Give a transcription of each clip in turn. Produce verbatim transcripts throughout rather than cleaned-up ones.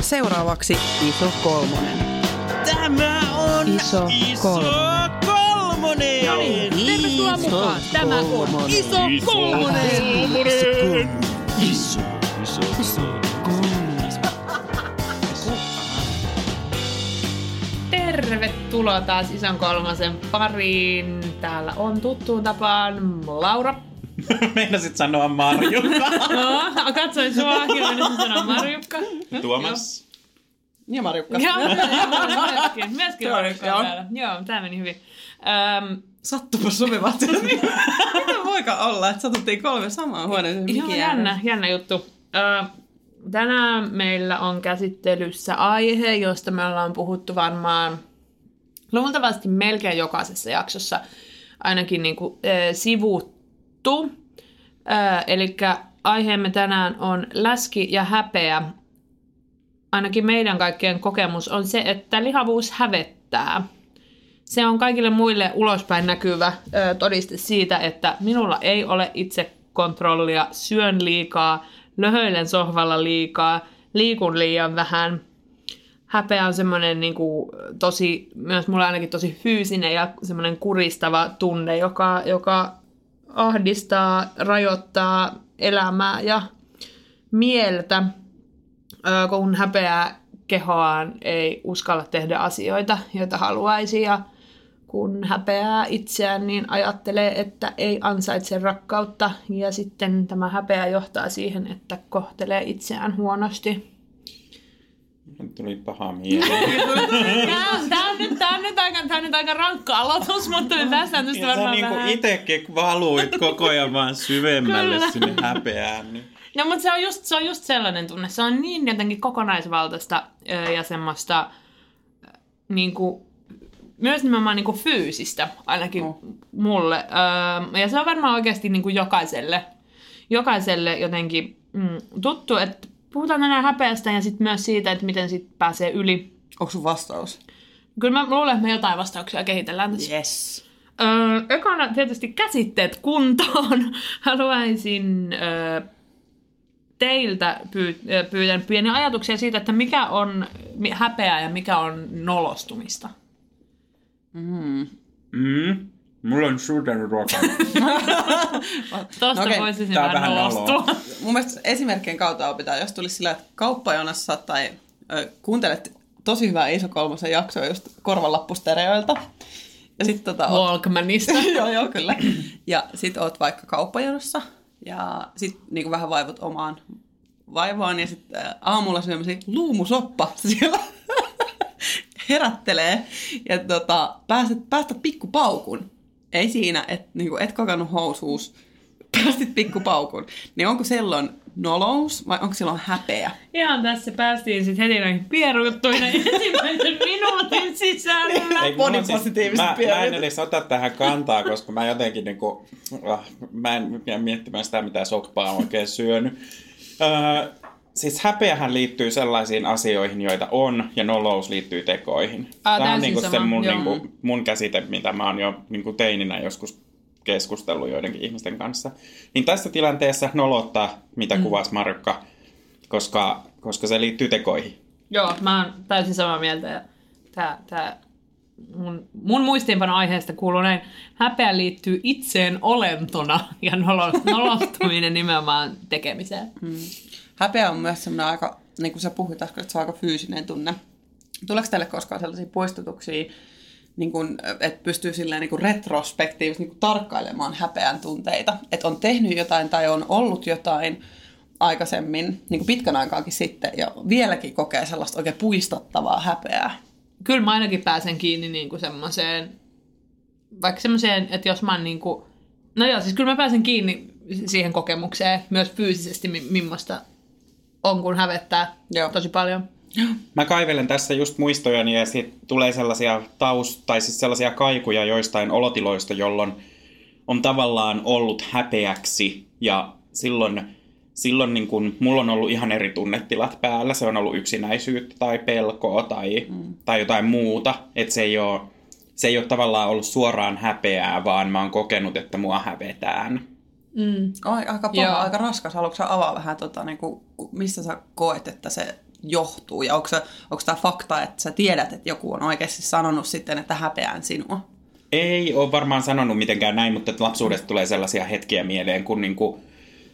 Seuraavaksi Iso Kolmonen. Tämä on Iso, iso Kolmonen. kolmonen. No niin, tervetuloa mukaan. Tämä on Iso Kolmonen. Iso Kolmonen. Iso, iso, iso Kolmonen. Tervetuloa taas Ison Kolmosen pariin. Täällä on tuttuun tapaan Laura. Meinasit sanoa Marjukka. No, katsoin sua, kyllä meinasin sanoa Marjukka. No, Tuomas. Jo. Ja Marjukka. Joo, myöskin, myöskin Marjukka on täällä. Joo, tää meni hyvin. Öm, Sattupa sopivat. Miten voikaan olla, että satuttiin kolme samaan huoneeseen? Joo, jännä, jännä juttu. Ö, tänään meillä on käsittelyssä aihe, josta me ollaan puhuttu varmaan luultavasti melkein jokaisessa jaksossa, ainakin niin kuin, e, sivut. Äh, Eli aiheemme tänään on läski ja häpeä. Ainakin meidän kaikkien kokemus on se, että lihavuus hävettää. Se on kaikille muille ulospäin näkyvä äh, todiste siitä, että minulla ei ole itsekontrollia, syön liikaa, löhöilen sohvalla liikaa, liikun liian vähän. Häpeä on semmoinen niin kuin, tosi, myös mulla ainakin tosi fyysinen ja semmoinen kuristava tunne, joka... joka ahdistaa, rajoittaa elämää ja mieltä, kun häpeää kehoaan, ei uskalla tehdä asioita, joita haluaisi. Ja kun häpeää itseään, niin ajattelee, että ei ansaitse rakkautta. Ja sitten tämä häpeä johtaa siihen, että kohtelee itseään huonosti. Tuli paha mieli. Tämä on nyt, tää on nyt aika, tää on nyt aika rankka aloitus, mutta me päästään tästä varmaan niin vähän. Itsekin valuit koko ajan vaan syvemmälle sinne häpeään. Niin. No, mutta se on, just, se on just sellainen tunne. Se on niin jotenkin kokonaisvaltaista ja semmoista niin kuin, myös nimenomaan niin kuin fyysistä ainakin oh. mulle. Ja se on varmaan oikeasti niin kuin jokaiselle, jokaiselle jotenkin mm, tuttu, että puhutaan tänään häpeästä ja sitten myös siitä, että miten sit pääsee yli. Onko sun vastaus? Kyllä mä luulen, että me jotain vastauksia kehitellään tässä. Yes. Öö, ekana tietysti käsitteet kuntoon. Haluaisin öö, teiltä pyy- pyydän pieniä ajatuksia siitä, että mikä on häpeää ja mikä on nolostumista. Mm. Mm. Mulla on suutellut ruokaa. Tuosta no voisin vähän noloa. Mun mielestä esimerkkien kautta opitaan, jos tulisi sillä, että kauppajonassa tai ö, kuuntelet tosi hyvää Iso Kolmosen jaksoa just korvanlappustereoilta. Ja sit tota... Walkmanista. joo, joo, kyllä. Ja sit oot vaikka kauppajonossa ja sit niinku vähän vaivut omaan vaivaan ja sit ä, aamulla syömäsi luumusoppa siellä. Herättelee ja tota, pääset, päästät pikkupaukun. Ei siinä, että niinku, et kokannut housuus, päästit pikkupaukun. Niin onko silloin nolous vai onko silloin häpeä? Ihan tässä päästiin sitten heti näihin pierujuttuina ensimmäisen minuutin sisällä. Ei, positiiviset mä, mä en edes ota tähän kantaa, koska mä jotenkin niinku, mä en jää miettimään sitä, mitä soppaa on oikein syönyt. Öö, Siis häpeähän liittyy sellaisiin asioihin, joita on, ja nolous liittyy tekoihin. Ah, tämä on niinku se mun, niinku, mun käsite, mitä mä oon jo niinku teininä joskus keskustellut joidenkin ihmisten kanssa. Niin tässä tilanteessa nolottaa, mitä mm. kuvasi Marjukka, koska, koska se liittyy tekoihin. Joo, mä oon täysin samaa mieltä. Tää, tää, mun, mun muistiinpano aiheesta kuuluu näin. Häpeä liittyy itseen olentona, ja nolostuminen nimenomaan tekemiseen. Mm. Häpeä on myös semmoinen aika, niin kuin sä puhuit äsken, että se on aika fyysinen tunne. Tuleeko teille koskaan sellaisia puistutuksia, niin kuin, että pystyy silleen, niin kuin retrospektiivisesti niin kuin tarkkailemaan häpeän tunteita? Että on tehnyt jotain tai on ollut jotain aikaisemmin, niin kuin pitkän aikaakin sitten, ja vieläkin kokee sellaista oikein puistattavaa häpeää. Kyllä mä ainakin pääsen kiinni niin kuin semmoiseen, vaikka semmoiseen, että jos mä oon niin kuin, no joo, siis kyllä mä pääsen kiinni siihen kokemukseen, myös fyysisesti, millaista on, kun hävettää joo. tosi paljon. Mä kaivelen tässä just muistojani ja sit tulee sellaisia taust, tai siis sellaisia kaikuja joistain olotiloista, jolloin on tavallaan ollut häpeäksi ja silloin, silloin niin kun mulla on ollut ihan eri tunnetilat päällä. Se on ollut yksinäisyyttä tai pelkoa tai, mm. tai jotain muuta. Että se ei ole, se ei ole tavallaan ollut suoraan häpeää, vaan mä oon kokenut, että mua hävetään. Mm. Ai, aika paha, aika raskas. Haluatko sä avaa vähän, tota, niin kuin, missä sä koet, että se johtuu? Ja onko, onko tämä fakta, että sä tiedät, että joku on oikeasti sanonut sitten, että häpeään sinua? Ei ole varmaan sanonut mitenkään näin, mutta lapsuudesta tulee sellaisia hetkiä mieleen, kun niin kuin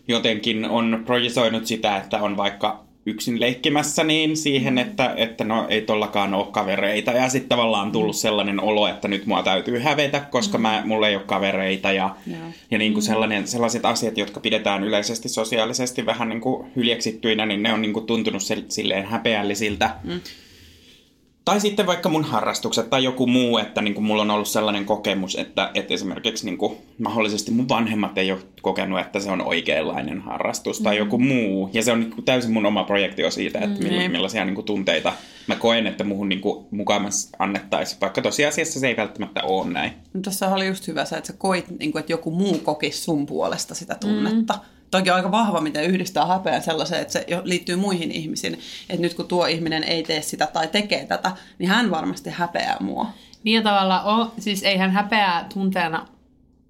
jotenkin on projisoinut sitä, että on vaikka yksin leikkimässä niin siihen, että, että no ei tollakaan ole kavereita. Ja sitten tavallaan on tullut sellainen olo, että nyt mua täytyy hävetä, koska mä, mulla ei ole kavereita. Ja, yeah. ja niin kuin sellainen, sellaiset asiat, jotka pidetään yleisesti sosiaalisesti vähän niin kuin hyljeksittyinä, niin ne on niin kuin tuntunut silleen häpeällisiltä. Mm. Tai sitten vaikka mun harrastukset tai joku muu, että niin kuin mulla on ollut sellainen kokemus, että, että esimerkiksi niin kuin mahdollisesti mun vanhemmat ei ole kokenut, että se on oikeanlainen harrastus mm. tai joku muu. Ja se on niin kuin täysin mun oma projektio siitä, että mm. millaisia niin kuin tunteita mä koen, että muhun niin kuin mukaan annettaisiin, vaikka tosiasiassa se ei välttämättä ole näin. No tässä oli just hyvä se, että sä koit, niin kuin, että joku muu kokisi sun puolesta sitä tunnetta. Mm. Toki on aika vahva, miten yhdistää häpeä sellaiseen, että se liittyy muihin ihmisiin. Että nyt kun tuo ihminen ei tee sitä tai tekee tätä, niin hän varmasti häpeää mua. Niin tavallaan on, siis eihän häpeää tunteena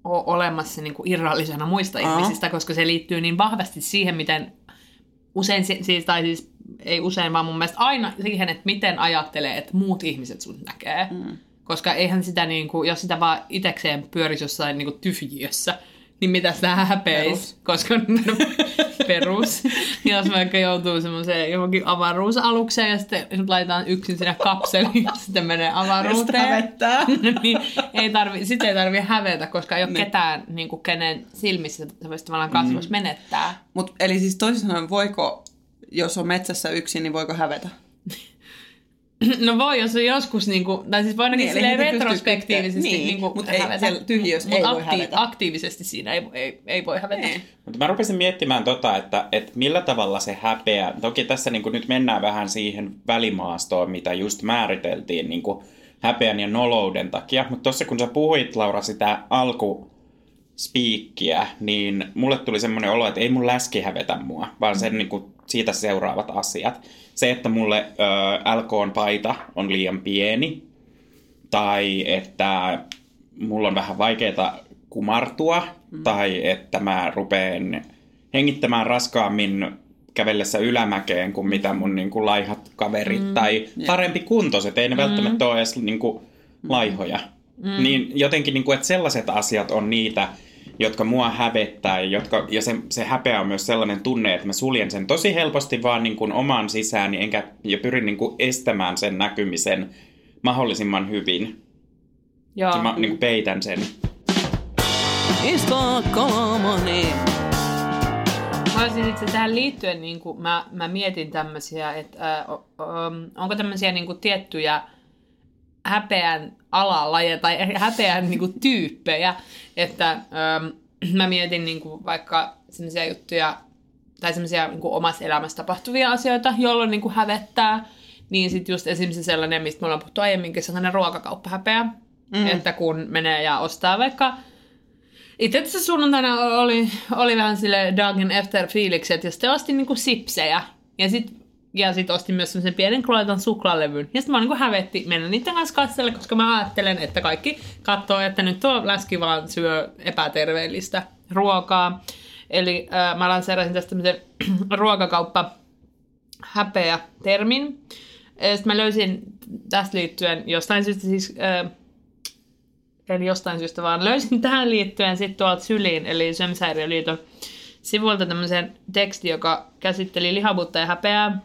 ole olemassa niin kuin irrallisena muista Aa. ihmisistä, koska se liittyy niin vahvasti siihen, miten usein, siis, tai siis ei usein, vaan mun mielestä aina siihen, että miten ajattelee, että muut ihmiset sun näkee. Mm. Koska eihän sitä, niin kuin, jos sitä vaan itekseen pyörisi jossain niin kuin tyhjiössä, niin mitä sitä häpeisi, koska perus. Jos vaikka joutuu semmoiseen johonkin avaruusalukseen ja sitten laitetaan yksin sinä kapseliin ja sitten menee avaruuteen. niin ei tarvi, sitten ei tarvitse hävetä, koska ei ole niin. ketään, niin kuin kenen silmissä se voisi tavallaan kasvoissa mm. menettää. Mut, eli siis toisin sanoen, voiko, jos on metsässä yksin, niin voiko hävetä? No voi, jos on joskus, niin kuin, tai siis voi ainakin niin, silleen retrospektiivisesti niin, niin kuin, mutta ei, hävetä. Tyhjiössä ei akti- voi hävetä. Aktiivisesti siinä ei, ei, ei voi hävetä. Niin. Mutta mä rupesin miettimään tota, että, että millä tavalla se häpeä, toki tässä niin kuin nyt mennään vähän siihen välimaastoon, mitä just määriteltiin niin kuin häpeän ja nolouden takia, mutta tuossa kun sä puhuit, Laura, sitä alku spiikkiä, niin mulle tuli semmoinen olo, että ei mun läski hävetä mua, vaan sen, mm. niin kuin, siitä seuraavat asiat. Se, että mulle ö, L K:n paita on liian pieni, tai että mulla on vähän vaikeaa kumartua, mm. tai että mä rupeen hengittämään raskaammin kävellessä ylämäkeen kuin mitä mun niin kuin, laihat kaverit, mm. tai yeah. parempi kuntoiset, ei ne mm. välttämättä ole edes niin kuin, laihoja. Mm. Niin jotenkin, niin kuin, että sellaiset asiat on niitä, jotka mua hävettää, jotka, ja se, se häpeä on myös sellainen tunne, että mä suljen sen tosi helposti vaan niin kuin oman sisään, enkä, ja pyrin niin kuin estämään sen näkymisen mahdollisimman hyvin. Joo. Ja mä niin kuin peitän sen. Iso Kolmonen. Mä olisin itse tähän liittyen, niin kuin mä, mä mietin tämmöisiä, että äh, onko tämmöisiä niin kuin tiettyjä häpeän alalajeja tai häpeän niinku tyyppejä, että öö, mä mietin niinku vaikka semmoisia juttuja tai semmoisia niinku omassa elämässä tapahtuvia asioita, jolloin niinku hävettää, niin sit just esimerkiksi sellainen, mistä me ollaan puhuttu aiemminkin, sellainen ruokakauppahäpeä, mm. että kun menee ja ostaa vaikka itse tässä sunnuntaina oli, oli vähän sille dagen after fiilikset ja sitten ostin niinku sipsejä ja sit Ja sit ostin myös semmoisen pienen kruletan suklaalevyn. Ja sit mä oon niinku hävetti mennä niiden kanssa katselle, koska mä ajattelen, että kaikki katsoo, että nyt tuo läski vaan syö epäterveellistä ruokaa. Eli äh, mä lanseerasin tästä tämmöisen ruokakauppa häpeä termin. Ja sit mä löysin tästä liittyen jostain syystä siis... Äh, eli jostain syystä vaan löysin tähän liittyen sit tuolta Syliin, eli Syömsäiriöliiton sivuilta tämmöisen tekstin, joka käsitteli lihavuutta ja häpeää.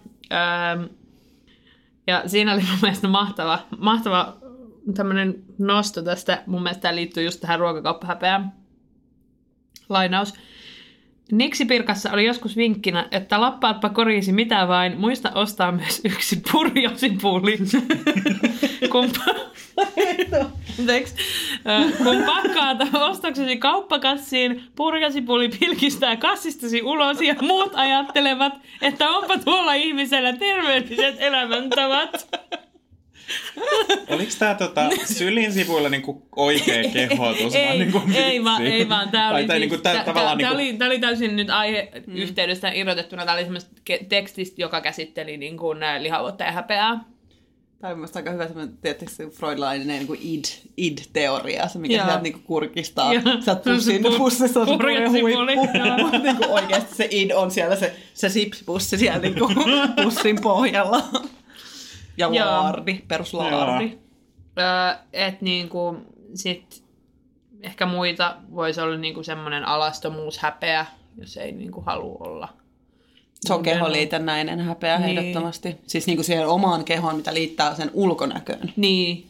Ja siinä oli mun mielestä mahtava, mahtava tämmöinen nosto tästä. Mun mielestä tämä liittyy just tähän ruokakauppahäpeään. Lainaus. Niksi Pirkassa oli joskus vinkkinä, että lappaatpa koriisi mitä vain, muista ostaa myös yksi purjosipuli. Kun pakkaat ostoksesi kauppakassiin, purjosipuli pilkistää kassistasi ulos ja muut ajattelevat, että onpa tuolla ihmisellä terveelliset elämäntavat. Oliko tämä tota, Sylin sivuilla niinku oikea kehotus? Ei, niinku ei, va, ei vaan. Tämä oli, siis, niinku, tää, tää, tää niinku... oli, tää oli täysin nyt aiheyhteydessä mm. irrotettuna. Tämä oli semmoista ke- tekstistä, joka käsitteli niinku, lihavuutta ja häpeää. Tämä on mielestäni aika hyvä semmoinen, tietysti freudilainen niin id, id-teoria, se mikä sieltä niin kurkistaa. Sä oot pussin pussissa, on purjan huippu. Niin oikeasti se id on siellä, se, se sipsipussi siellä niin pussin pohjalla. Ja laardi, peruslaardi. Että niin kuin sit ehkä muita voisi olla niin kuin semmoinen alastomuus, häpeä, jos ei niin kuin halua olla. Se on keholiitännäinen häpeä niin. Ehdottomasti. Siis niin kuin siihen omaan kehoon, mitä liittää sen ulkonäköön. Niin.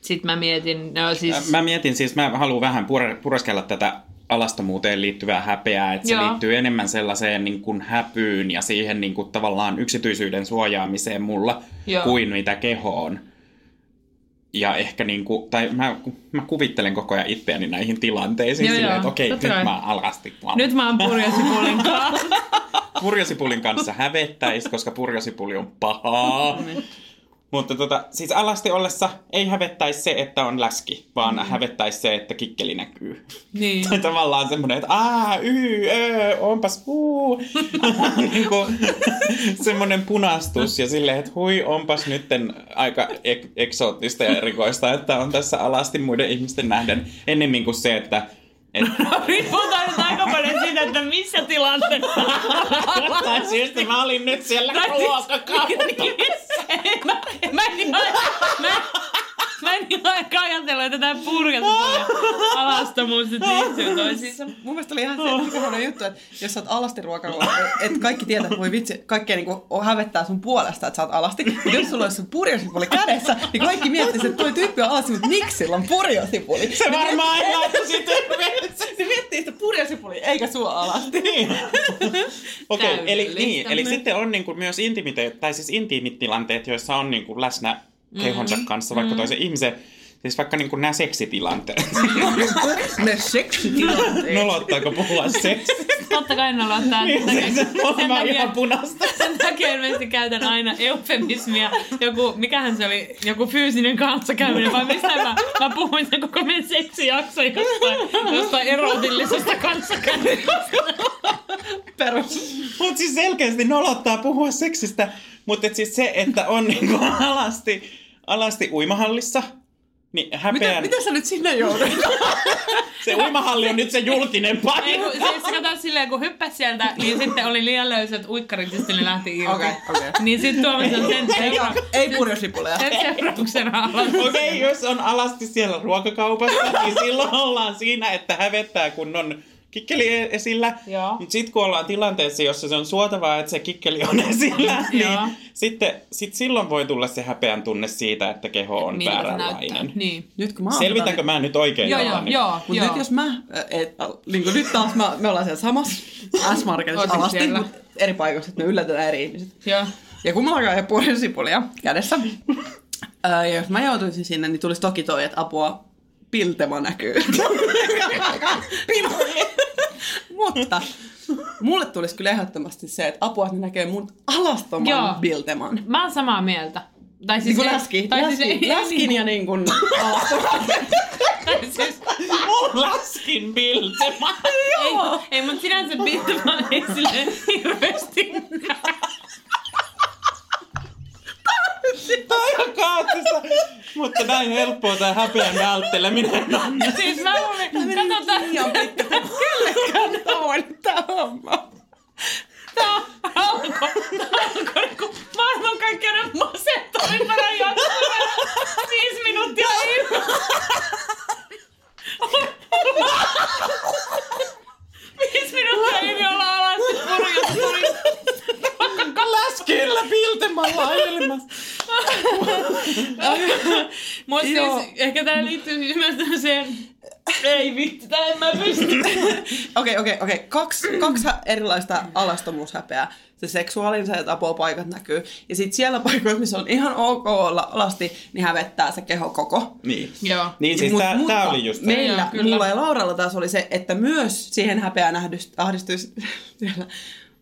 Sitten mä mietin, no siis... Mä mietin siis, mä haluan vähän pureskella tätä alastomuuteen liittyvää häpeää, että se Joo. liittyy enemmän sellaiseen niin kuin häpyyn ja siihen niin kuin tavallaan yksityisyyden suojaamiseen mulla Joo. kuin mitä kehoon. Ja ehkä niin kuin, tai mä, mä kuvittelen koko ajan itseäni näihin tilanteisiin joo, silleen, että okei, okay, nyt mä alasti. Nyt mä oon purjosipulin kanssa. Purjosipulin kanssa hävettäis, koska purjosipuli on pahaa. Mutta tota, siis alasti ollessa ei hävettäisi se, että on läski, vaan mm. hävettäisi se, että kikkeli näkyy. Niin. Tai tavallaan semmoinen, että aah, yy, öö, onpas huu. niin kuin, semmoinen punastus ja silleen, että hui, onpas nytten aika ek- eksoottista ja erikoista, että on tässä alasti muiden ihmisten nähden ennemmin kuin se, että... Et... Riipputaan nyt aika paljon siitä, että missä tilanteessa. Tai siis mä olin nyt siellä ruokakaupassa. Mä, mä en niin ainakaan ajatellut, että tämä purjaspuja alastomuus nyt liittyy toisiinsa. Mun mielestä oli ihan sellainen juttu, että jos sä oot alasti ruokalla, että kaikki tietää, että voi vitsi, kaikkea niinku hävettää sun puolesta, että sä oot alasti. Mutta jos sulla olisi sun purjasipuli kädessä, niin kaikki miettisivät, että toi tyyppi on alasti, mutta miksi sillä on purjasipuli? Se varmaan ei laittu sitä. Se miettii sitä purjasipuli, eikä sua alasti. Niin. Okei, okay, eli, niin, eli sitten on niinku myös intimiteet, tai siis intiimit tilanteet, joissa on niinku läsnä kehonsa kanssa, vaikka toisen ihmisen, siis vaikka niin kuin nämä seksitilanteet. Ne seksitilanteet. Nolottaako puhua seksistä? Totta kai nolottaa. Niin, se on ihan punaista. Sen takia ilmeisesti käytän aina eufemismia. Joku, mikähän se oli, joku fyysinen kanssakäyminen, vai mistä mä, mä puhuin sen koko meidän seksijakson jostain, jostain erotillisesta kanssakäymisestä. Perus. Mutta siis selkeästi nolottaa puhua seksistä. Mutta et siis se, että on niinku alasti, alasti uimahallissa, niin häpeän... Mitä, mitä sä nyt sinne joudut? Se uimahalli on nyt se julkinen paikka. Siis kato silleen, kun hyppäs sieltä, niin sitten oli liian löysät uikkarit, ja sitten ne lähti irti. Okay, okay. Niin sitten Tuomas on sen seurauksena. Ei purjosipuleja. Sen seurauksena alasti. Okei, okay, jos on alasti siellä ruokakaupassa, niin silloin ollaan siinä, että hävettää, kun on... kikkeli esillä, mutta sitten kun ollaan tilanteessa, jossa se on suotavaa, että se kikkeli on esillä, niin sitten, sit silloin voi tulla se häpeän tunne siitä, että keho on miltä vääränlainen. Niin. Nyt, mä selvitänkö tämän... mä nyt oikein? Joo, joo, joo. Mutta nyt jos mä, et, niin nyt taas mä, me ollaan siellä samassa S-marketissa alasti, eri paikoissa, että me yllätetään eri ihmiset. Ja, ja kun mulla on purjosipulia kädessä, ja jos mä joutuisin sinne, niin tulisi toki toi, että apua, piltema näkyy. Mutta mulle tulisi kyllä ehdottomasti se, että apua, että ne näkee mun alastoman Joo. pilteman. Mä oon samaa mieltä. Tai siis niin läski. Tai läski. Siis läskin ja niin kuin alastoman. Tai siis mun läskin pilteman. Joo. Ei, ei mun sinänsä pilteman ei silleen hirveästi näy. Tämä on ihan kaoottista, mutta näin helppoa tämä häpeän vältteleminen. Siis mä olin, katsotaan, että kellekään tavoin tämä homma. Tämä alkoi, tämä alkoi maailmankaikkeuden masentoin rajan viisi minuuttia ilman. Viisi minuuttia ilmi ollaan alasti purjassa. Läskillä piltemalla elämässä. Mutta siis ehkä tää liittyy myös tämmöiseen, ei vittu, tää en mä pysty. Okei, okei, okei. Kaksi erilaista alastomuushäpeää. Se seksuaalinen, että apopaikat näkyy. Ja sit siellä paikoissa, missä on ihan ok olla alasti, niin hävettää se keho koko. Niin. Joo. Niin siis Mut, tää, mutta tää oli just tää. Meillä, Joo, mulla ja Lauralla taas oli se, että myös siihen häpeään ahdistuisi siellä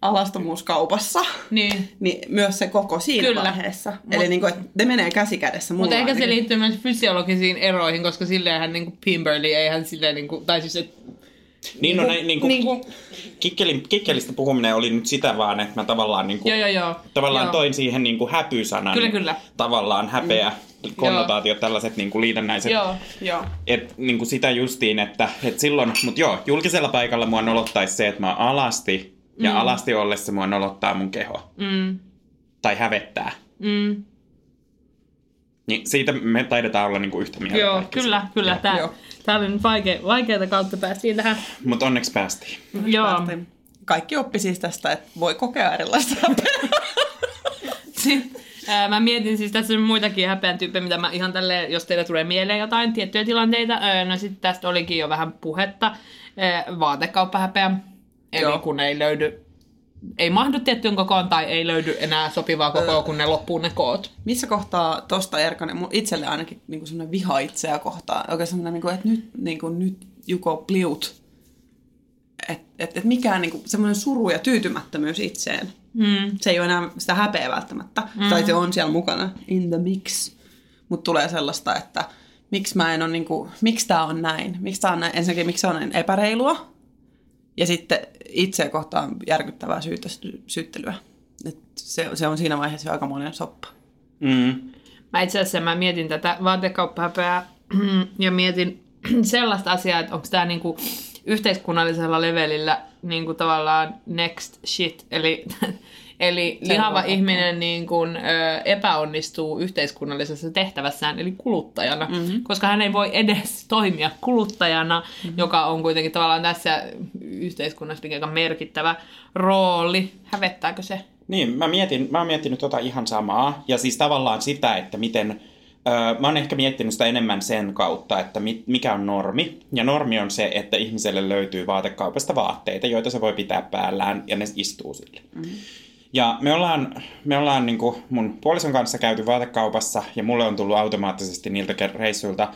alastomuuskaupassa, niin. niin myös se koko siinä Kyllä. vaiheessa. Mut, Eli niin kuin, että ne menee käsi kädessä. Mutta eikä se liittyy myös fysiologisiin eroihin, koska silleenhän niin kuin Pimberley, eihän silleen, niin kuin, tai siis että Niin, no, ne, niinku, niinku. Kikkelin, kikkelistä puhuminen oli nyt sitä vaan, että mä tavallaan, niinku, joo, joo, joo. tavallaan joo. toin siihen niinku häpysanan, kyllä, kyllä. tavallaan häpeä, mm. konnotaatiot, joo. tällaiset niinku, liitännäiset. Joo, joo. Et, niinku, sitä justiin, että et silloin, mut joo, julkisella paikalla mua nolottaisi se, että mä oon alasti, ja mm. alasti ollessa mua nolottaa mun keho. Mm. Tai hävettää. Mm. Niin siitä me taidetaan olla niinku yhtä mieltä. Joo, kaikissa. kyllä, kyllä. Tää, tää oli nyt vaike- vaikeata kautta päästiin tähän. Mutta onneksi päästiin. Joo. Päästiin. Kaikki oppi siis tästä, että voi kokea erilaista häpeää. Mä mietin siis tässä muitakin häpeän tyyppejä, mitä mä ihan tälleen, jos teille tulee mieleen jotain tiettyjä tilanteita, no sitten tästä olikin jo vähän puhetta. Vaatekauppahäpeä, eli kun ei löydy... Ei mahdu tiettyyn kokoon tai ei löydy enää sopivaa kokoa, kun ne loppuu ne koot. Missä kohtaa tosta, Erkane, mun itselle ainakin niinku semmoinen viha itseä kohtaan. Oikein semmoinen, niinku, että nyt, niinku, nyt Juko pliut. Että et, et mikään niinku, semmoinen suru ja tyytymättömyys itseen. Mm. Se ei ole enää sitä häpeä välttämättä. Mm. Tai se on siellä mukana. In the mix. Mut tulee sellaista, että miksi mä en ole niinku, miksi tää on näin? Miksi tää on näin? Ensinnäkin, miksi se on näin epäreilua? Ja sitten itse kohtaan järkyttävää syytä, syyttelyä. Et se, se on siinä vaiheessa aika monen soppa. Mm. Mä itse asiassa mä mietin tätä vaatekauppahäpeää ja mietin sellaista asiaa, että onko tämä niinku yhteiskunnallisella levelillä niinku tavallaan next shit. Eli, eli lihava ihminen niinku epäonnistuu yhteiskunnallisessa tehtävässään, eli kuluttajana. Mm-hmm. Koska hän ei voi edes toimia kuluttajana, mm-hmm. joka on kuitenkin tavallaan tässä... yhteiskunnassa mikä on merkittävä rooli. Hävettääkö se? Niin, mä mietin, mä oon miettinyt tota ihan samaa. Ja siis tavallaan sitä, että miten... Öö, mä oon ehkä miettinyt sitä enemmän sen kautta, että mit, mikä on normi. Ja normi on se, että ihmiselle löytyy vaatekaupasta vaatteita, joita se voi pitää päällään ja ne istuu sille. Mm-hmm. Ja me ollaan, me ollaan niin kuin mun puolison kanssa käyty vaatekaupassa ja mulle on tullut automaattisesti niiltä reissuilta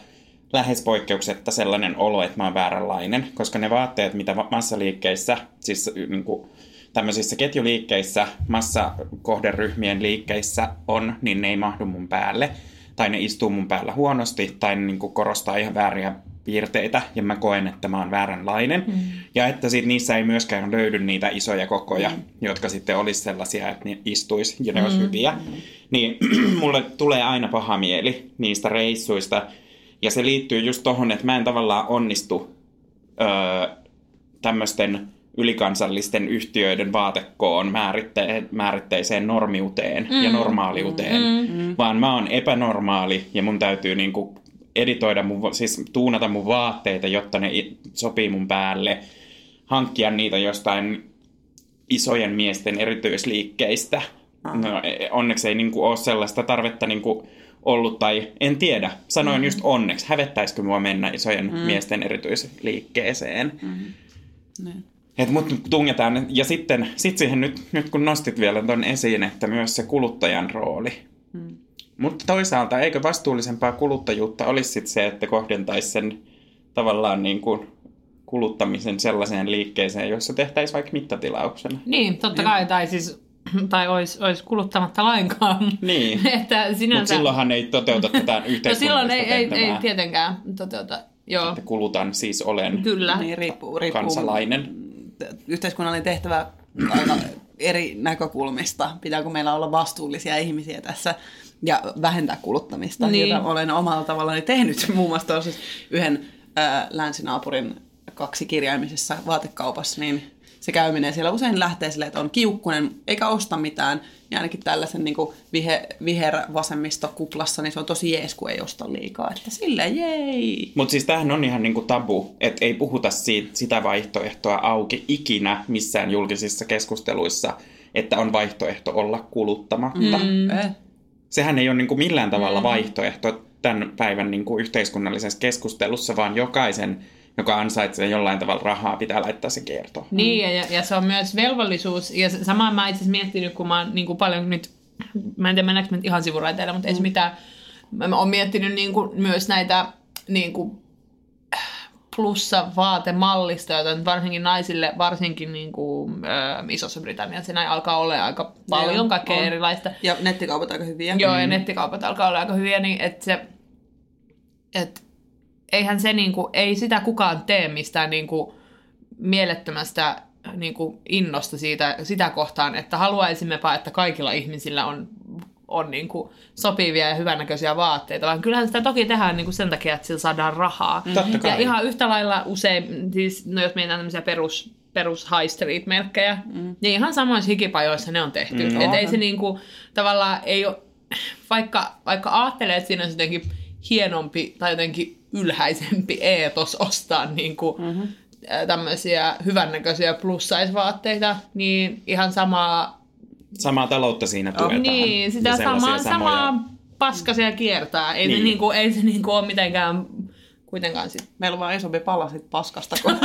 lähes poikkeuksetta sellainen olo, että mä oon vääränlainen, koska ne vaatteet, mitä massaliikkeissä, siis niin kuin tämmöisissä ketjuliikkeissä, massakohderyhmien liikkeissä on, niin ne ei mahdu mun päälle, tai ne istuu mun päällä huonosti, tai ne niin kuin korostaa ihan vääriä piirteitä, ja mä koen, että mä oon vääränlainen, mm. ja että sit niissä ei myöskään löydy niitä isoja kokoja, mm. jotka sitten olisi sellaisia, että ne istuisi, ja ne olisi mm. hyviä, mm. niin mulle tulee aina paha mieli niistä reissuista. Ja se liittyy just tohon, että mä en tavallaan onnistu öö, tämmöisten ylikansallisten yhtiöiden vaatekoon määritte- määritteiseen normiuteen mm. ja normaaliuteen, mm, mm, mm. vaan mä oon epänormaali ja mun täytyy niinku editoida, mun, siis tuunata mun vaatteita, jotta ne sopii mun päälle, hankkia niitä jostain isojen miesten erityisliikkeistä. Mm. No, onneksi ei niinku ole sellaista tarvetta... Niinku, ollut tai en tiedä. Sanoin mm-hmm. just onneksi. Hävettäisikö mua mennä isojen mm-hmm. miesten erityisliikkeeseen? Mm-hmm. Niin. Et mut tungetaan. Ja sitten sit siihen nyt, nyt kun nostit vielä ton esiin, että myös se kuluttajan rooli. Mm. Mutta toisaalta eikö vastuullisempaa kuluttajuutta olisi sit se, että kohdentaisi sen tavallaan niin kuin kuluttamisen sellaiseen liikkeeseen, jossa tehtäisiin vaikka mittatilauksena? Niin, totta kai. Ja. Tai siis... Tai olisi, olisi kuluttamatta lainkaan. Niin, sinänsä... mutta silloinhan ei toteuta tätä yhteiskunnallista. No silloin ei, ei, ei tietenkään toteuta. Joo. Että kulutan, siis olen Kyllä. Niin, riippu, riippu, kansalainen. Yhteiskunnallinen tehtävä aina eri näkökulmista. Pitääkö meillä olla vastuullisia ihmisiä tässä ja vähentää kuluttamista, niin. jota olen omalla tavallaan tehnyt. Muun muassa tuossa yhden äh, länsinaapurin kaksikirjaimisessa vaatekaupassa, niin... Se käyminen siellä usein lähtee silleen, että on kiukkunen, eikä osta mitään. Ja ainakin tällaisen niin kuin vihe, vihervasemmistokuplassa, niin se on tosi jees, kun ei osta liikaa. Että silleen, jei! Mutta siis tämähän on ihan niin kuin tabu, että ei puhuta siitä, sitä vaihtoehtoa auki ikinä missään julkisissa keskusteluissa, että on vaihtoehto olla kuluttamatta. Mm. Sehän ei ole niin kuin millään tavalla mm. vaihtoehto tämän päivän niin kuin yhteiskunnallisessa keskustelussa, vaan jokaisen... joka ansaitsee jollain tavalla rahaa, pitää laittaa se kiertoon. Niin, ja, ja se on myös velvollisuus. Ja samaan mä itse asiassa miettinyt, kun mä oon niin kuin paljon nyt, mä en tiedä mennäkö mä nyt ihan sivuraiteilla, mutta mm. ei se mitään. Mä oon miettinyt niin kuin myös näitä niin kuin plussavaatemallistoja, joita varsinkin naisille, varsinkin niin kuin, ä, Isossa Britanniassa, näin alkaa olla aika paljon kaikkea erilaista. Ja nettikaupat aika hyviä. Joo, ja nettikaupat alkaa olla aika hyviä, niin että se... Et, eihän se niinku, ei sitä kukaan tee mistään niinku mielettömästä niin kuin innosta siitä, sitä kohtaan, että haluaisimmepa, että kaikilla ihmisillä on, on niin kuin sopivia ja hyvännäköisiä vaatteita, vaan kyllähän sitä toki tehdään niin kuin sen takia, että sillä saadaan rahaa. Totta kai. Ja ihan yhtä lailla usein, siis, no jos meidän tämmöisiä perus... perus high street-merkkejä, mm. niin ihan samoissa hikipajoissa ne on tehty. Mm, että ei se niinku, tavallaan ei ole, vaikka, vaikka ajattelee, että siinä on jotenkin hienompi tai jotenkin ylhäisempi eetos ostaa niinku mm-hmm. tämmöisiä hyvännäköisiä plus-size-vaatteita, niin ihan samaa... Samaa taloutta siinä tuetaan. Niin, sitä samaa, samaa paskasia kiertää. Ei niin. se, niinku, ei se niinku ole mitenkään... Kuitenkaan sit. Meillä on vaan isompi pala sit paskasta kuin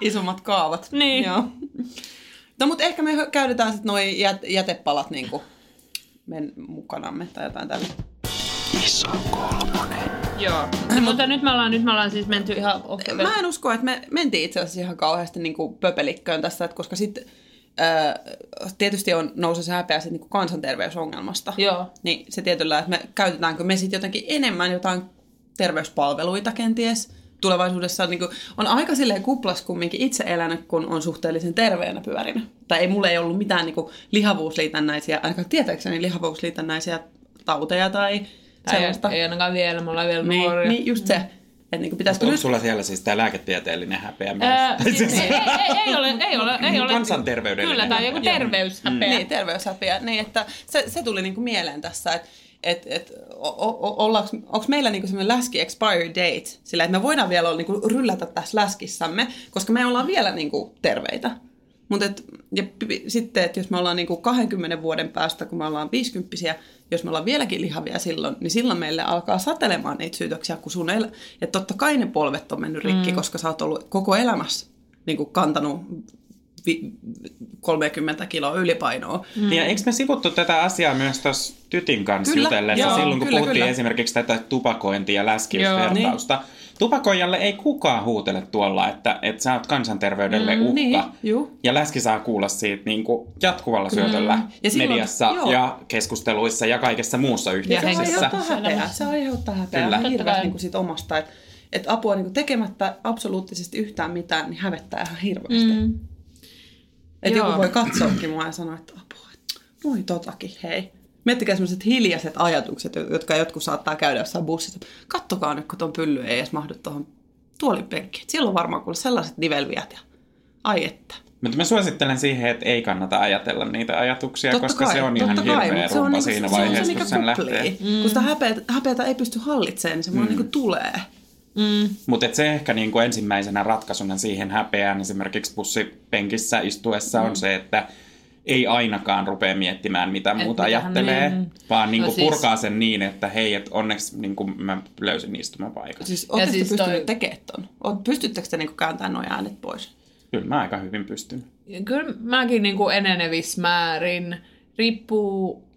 isommat kaavat. Niin. Joo. No mut ehkä me käydetään sit noi jät- jätepalat niinku men mukanamme tai jotain tällä. Iso kolmonen. Joo. No, mutta nyt me ollaan, nyt me ollaan siis menty ihan... Okay. Mä en usko, että me mentiin itse asiassa ihan kauheasti niinku pöpelikköön tässä, että koska sit... tietysti on nousussa häpeä sit niinku kansanterveysongelmasta. Joo. Niin se tietyllä, että me käytetäänkö me sit jotenkin enemmän jotain... terveyspalveluita kenties. Tulevaisuudessa on, niin kuin, on aika silleen kuplas kumminkin itse elänyt, kun on suhteellisen terveenä pyörinä. Tai ei, mulla ei ollut mitään niin kuin lihavuusliitännäisiä, ainakaan tietääkseni lihavuusliitännäisiä tauteja tai sellaista. Ei, ei ainakaan vielä, me ollaan vielä niin, nuoria. Niin, just se. Että niin pitäisikö nyt... sulla siellä siis tämä lääketieteellinen häpeä myös? Ää, siis, ei, ei, ei ole, ei ole, ei ole. Kansanterveydellinen. Kyllä, tai joku terveyshäpeä. Mm. Niin, terveyshäpeä. Niin, että se, se tuli niin kuin mieleen tässä, että et, et, onko meillä niinku semmoinen läski expiry date, sillä että me voidaan vielä olla, niinku, ryllätä tässä läskissämme, koska me ollaan vielä niinku, terveitä. Mut et, ja sitten, että jos me ollaan niinku, kahdenkymmenen vuoden päästä, kun me ollaan viisikymppisiä, jos me ollaan vieläkin lihavia silloin, niin silloin meille alkaa satelemaan niitä syytöksiä, kun sun el- ja totta kai ne polvet on mennyt rikki, mm. koska sä oot ollut koko elämässä niinku, kantanut... kolmekymmentä kiloa ylipainoa. Mm. Ja eikö me sivuttu tätä asiaa myös tuossa Tytin kanssa kyllä, jutellessa joo, silloin, kun kyllä, puhuttiin kyllä. esimerkiksi tätä tupakointi- ja läskiysvertausta. Niin. Tupakoijalle ei kukaan huutele tuolla, että, että sä oot kansanterveydelle mm, uhka. Niin, ja läski saa kuulla siitä niin kuin jatkuvalla syötöllä mm. ja silloin, mediassa joo. ja keskusteluissa ja kaikessa muussa yhteisössä. Se aiheuttaa häpeää. Mä hirveästi niin siitä omasta, että, että apua niin kuin tekemättä absoluuttisesti yhtään mitään, niin hävettää ihan hirveästi. Mm. Että joku voi katsoakin mua ja sanoa, että apua, voi totakin, hei. Miettikää sellaiset hiljaiset ajatukset, jotka jotkut saattaa käydä jossain bussissa. Kattokaa nyt, kun tuon pylly ei edes mahdu tuohon tuolipenkkiin. Siellä on varmaan kuule sellaiset nivelviät ja ai että. Mutta mä suosittelen siihen, että ei kannata ajatella niitä ajatuksia, totta koska kai, se on ihan hirveä rumpa niinku, siinä vaiheessa, se kun sen lähtee. Mm. Kun sitä häpeätä, häpeätä ei pysty hallitsemaan, niin se mm. niinku tulee. Mm. Mutta se ehkä niinku ensimmäisenä ratkaisuna siihen häpeään esimerkiksi bussipenkissä istuessa mm. on se, että ei ainakaan rupea miettimään, mitä et muuta ajattelee, niin. vaan niinku no siis... purkaa sen niin, että hei, et onneksi niinku mä löysin istumapaikan. Siis ootteko siis pystynyt toi... tekemään ton? Pystyttekö te niinku kääntämään nuo äänet pois? Kyllä mä aika hyvin pystyn. Kyllä mäkin niinku enenevissä määrin. Riippuu,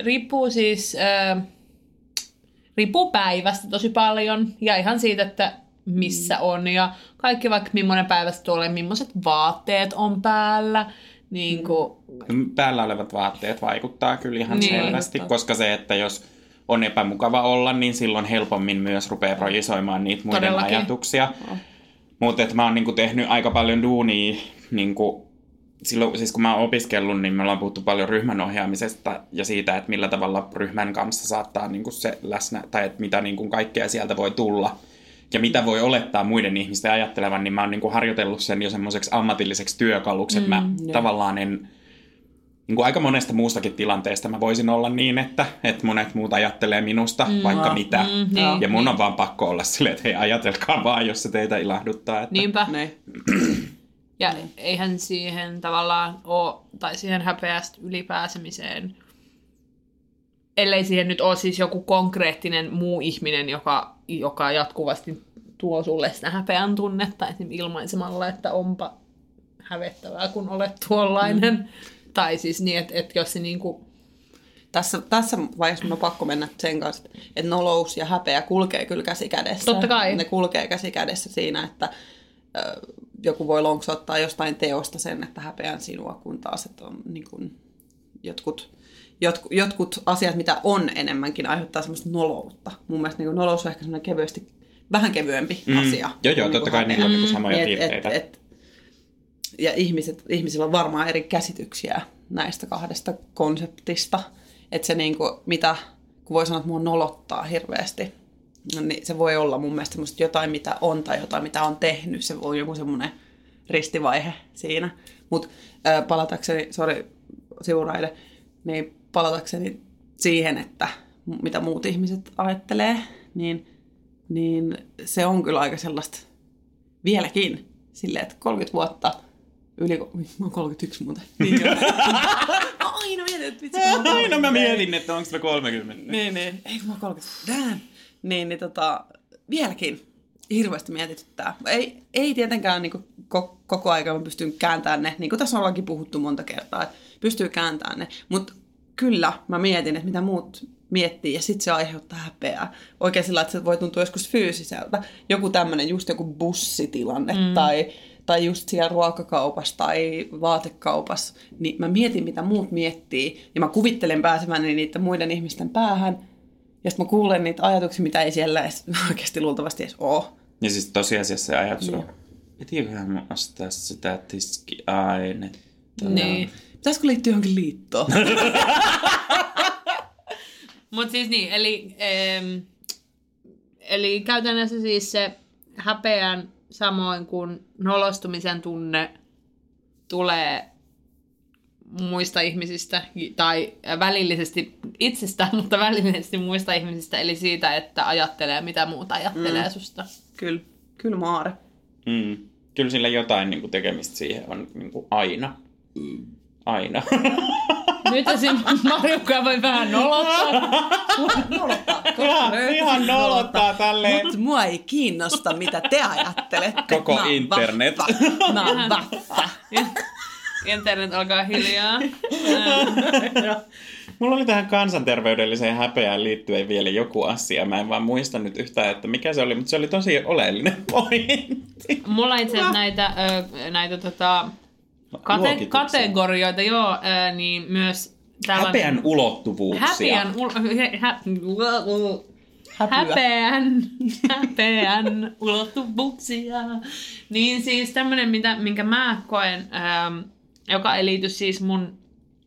riippuu siis... Äh... Riippuu päivästä tosi paljon ja ihan siitä, että missä on ja kaikki vaikka millainen päivästä tulee, millaiset vaatteet on päällä. Niin kuin... Päällä olevat vaatteet vaikuttaa kyllä ihan niin, selvästi, totta. Koska se, että jos on epämukava olla, niin silloin helpommin myös rupeaa projisoimaan niitä muiden todellakin. Ajatuksia. No. Mutta mä oon niinku tehnyt aika paljon duunia... Niinku silloin, siis kun mä oon opiskellut, niin me ollaan puhuttu paljon ryhmän ohjaamisesta ja siitä, että millä tavalla ryhmän kanssa saattaa niin kuin se läsnä, tai että mitä niin kuin kaikkea sieltä voi tulla ja mitä voi olettaa muiden ihmisten ajattelevan, niin mä oon niin kuin harjoitellut sen jo semmoiseksi ammatilliseksi työkaluksi, että mä mm, tavallaan en, niin kuin aika monesta muustakin tilanteesta mä voisin olla niin, että, että monet muut ajattelee minusta mm, vaikka no, mitä. Mm, niin, ja mun niin. on vaan pakko olla silleen, että hei, ajatelkaa vaan, jos se teitä ilahduttaa. Että... Niinpä. Ja niin. eihän siihen tavallaan ole, tai siihen häpeästä ylipääsemiseen, ellei siihen nyt ole siis joku konkreettinen muu ihminen, joka, joka jatkuvasti tuo sulle sitä häpeän tunnetta, esimerkiksi ilmaisemalla, että onpa hävettävää, kun olet tuollainen. Mm. Tai siis niin, että, että jos se niin kuin... Tässä, tässä vaiheessa on pakko mennä sen kanssa, että nolous ja häpeä kulkee kyllä käsi kädessä. Totta kai. Ne kulkee käsi kädessä siinä, että... joku voi lonksottaa jostain teosta sen, että häpeän sinua, kun taas että on niin kuin, jotkut, jotkut, jotkut asiat, mitä on enemmänkin, aiheuttaa semmoista noloutta. Mun mielestä niin kuin, nolous on ehkä semmoinen kevyesti vähän kevyempi mm. asia. Joo, joo, niin totta kai niillä on niin samoja et, piirteitä. Et, et, ja ihmiset, ihmisillä on varmaan eri käsityksiä näistä kahdesta konseptista. Että se, niin kuin, mitä kun voi sanoa, että mua nolottaa hirveästi, niin se voi olla mun mielestä jotain, mitä on tai jotain, mitä on tehnyt. Se on joku semmoinen ristivaihe siinä. Mutta palatakseni, sori sivuraille, niin palatakseni siihen, että mitä muut ihmiset ajattelee, niin, niin se on kyllä aika sellaista vieläkin. Silleen, että kolmekymmentä vuotta yli... Mä oon kolmekymmentäyksi muuten. Niin mä aina mietin, että vitsi, mä aina mä mietin, että onko se kolmekymmentä. Niin, niin. Ei, kun mä oon kolmekymmentä. Damn. Niin, niin tota, vieläkin hirveästi mietityttää. Ei, ei tietenkään niin kuin, ko- koko ajan mä pystyn kääntämään ne. Niin kuin tässä ollaankin puhuttu monta kertaa, että pystyy kääntämään ne. Mutta kyllä mä mietin, että mitä muut miettii, ja sitten se aiheuttaa häpeää. Oikein sillä, että se voi tuntua joskus fyysiseltä. Joku tämmöinen, just joku bussitilanne, mm. tai, tai just siellä ruokakaupassa, tai vaatekaupassa. Niin mä mietin, mitä muut miettii, ja mä kuvittelen pääseväni niitä muiden ihmisten päähän, ja sitten mä kuulen niitä ajatuksia, mitä ei siellä edes oikeasti luultavasti edes ole. Ja siis tosiasiassa se ajatus on, pitäiköhän mä ostaa sitä tiskiainetta? Niin. Pitäisikö liittyä johonkin liittoon? Mutta siis niin, eli, ähm, eli käytännössä siis se häpeän samoin kuin nolostumisen tunne tulee muista ihmisistä, tai välillisesti itsestään, mutta välillisesti muista ihmisistä, eli siitä, että ajattelee, mitä muuta ajattelee mm. susta. Kyllä, kyllä Maare. Mm. Kyllä sillä jotain niin kuin tekemistä siihen on niin kuin aina. Mm. Aina. Nyt esim. Marjukka voi vähän nolottaa. nolottaa ihan nolottaa tälleen. Mut mua ei kiinnosta, mitä te ajattelette. Koko Mä internet. Vaffa. Mä oon vaffa. Internet alkaa hiljaa. Mulla oli tähän kansanterveydelliseen häpeään liittyen vielä joku asia. Mä en vaan muista nyt yhtään, että mikä se oli, mutta se oli tosi oleellinen pointti. Mulla itse asiassa näitä, näitä tota... Kate- kategorioita, joo, äh, niin myös tällainen... Häpeän ulottuvuuksia. Häpeän, ul- hä- häpeän, häpeän ulottuvuuksia. Niin siis tämmöinen, mitä, minkä mä koen, ähm, joka ei liity siis mun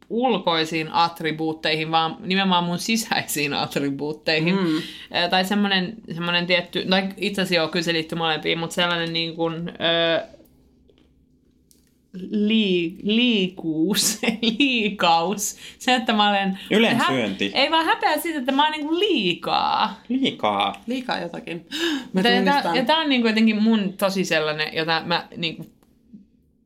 ulkoisiin attribuutteihin, vaan nimenomaan mun sisäisiin attribuutteihin. Mm. Äh, tai semmoinen, semmoinen tietty, no itse asiassa joo, kyllä se liittyy molempiin, mutta sellainen niin kuin... Äh, Lii, liikuus, liikaus. Se, että mä olen... Ylensyönti. Hä, ei vaan häpeä siitä, että mä oon niinku liikaa. Liikaa. Liikaa jotakin. Mä tunnistan. Ja tää on niinku jotenkin mun tosi sellainen, jota mä niinku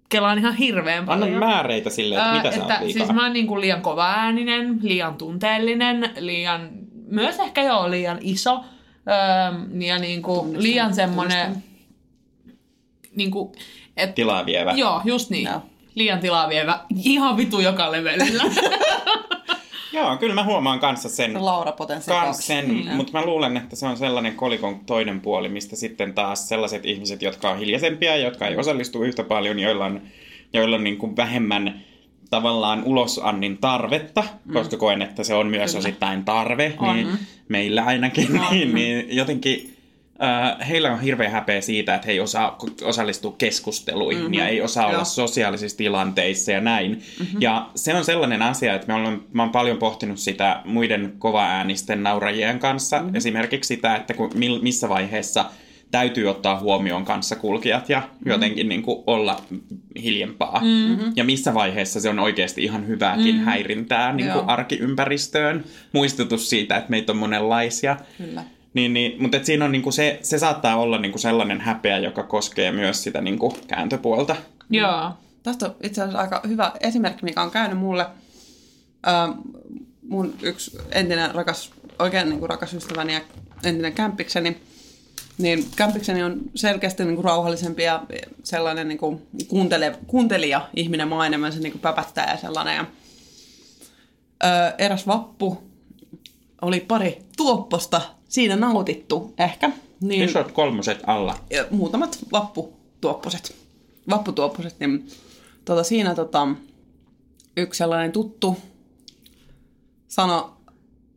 kelaan ihan hirveän paljon. Anna määreitä silleen, että mitä äh, sä että, liikaa. Siis mä oon niinku liian kovaääninen, liian tunteellinen, liian... Myös ehkä joo, liian iso. Ähm, ja niinku tunnistan, liian semmonen... Niinku... Et, tilaa vievä. Joo, just niin. No. Liian tilaa vievä. Ihan vitu joka levelillä. Joo, kyllä mä huomaan kanssa sen. Se Laura potentiaalisen. Mm. Mutta mä luulen, että se on sellainen kolikon toinen puoli, mistä sitten taas sellaiset ihmiset, jotka on hiljaisempia, jotka ei osallistu yhtä paljon, joilla on, joilla on niin kuin vähemmän tavallaan ulosannin tarvetta, mm. koska koen, että se on myös kyllä. osittain tarve. Niin meillä ainakin. Niin, niin jotenkin... Heillä on hirveä häpeä siitä, että he ei osaa osallistua keskusteluihin mm-hmm. ja ei osaa Joo. olla sosiaalisissa tilanteissa ja näin. Mm-hmm. Ja se on sellainen asia, että me ollaan, mä oon paljon pohtinut sitä muiden kovaäänisten naurajien kanssa. Mm-hmm. Esimerkiksi sitä, että kun, missä vaiheessa täytyy ottaa huomioon kanssakulkijat ja mm-hmm. jotenkin niin kuin olla hiljempaa. Mm-hmm. Ja missä vaiheessa se on oikeasti ihan hyvääkin mm-hmm. häirintää niin kuin arkiympäristöön. Muistutus siitä, että meitä on monenlaisia. Kyllä. Niin, niin, mutta siinä on niinku se, se saattaa olla niinku sellainen häpeä, joka koskee myös sitä niinku kääntöpuolta. Joo. Tästä on itse asiassa aika hyvä esimerkki, mikä on käynyt mulle. Ähm, mun yksi entinen rakas, oikein niinku rakas ystäväni ja entinen kämpikseni, niin kämpikseni on selkeästi niinku rauhallisempi ja sellainen niinku kuuntele, kuuntelija ihminen, mä enemmän se niinku päpättää ja sellainen. Ja, äh, eräs vappu oli pari tuopposta. Siinä nautittu ehkä. Niin, isot kolmoset alla. Muutamat vapputuopposet. Vapputuopposet. Niin, tota, siinä tota, yksi sellainen tuttu sanoi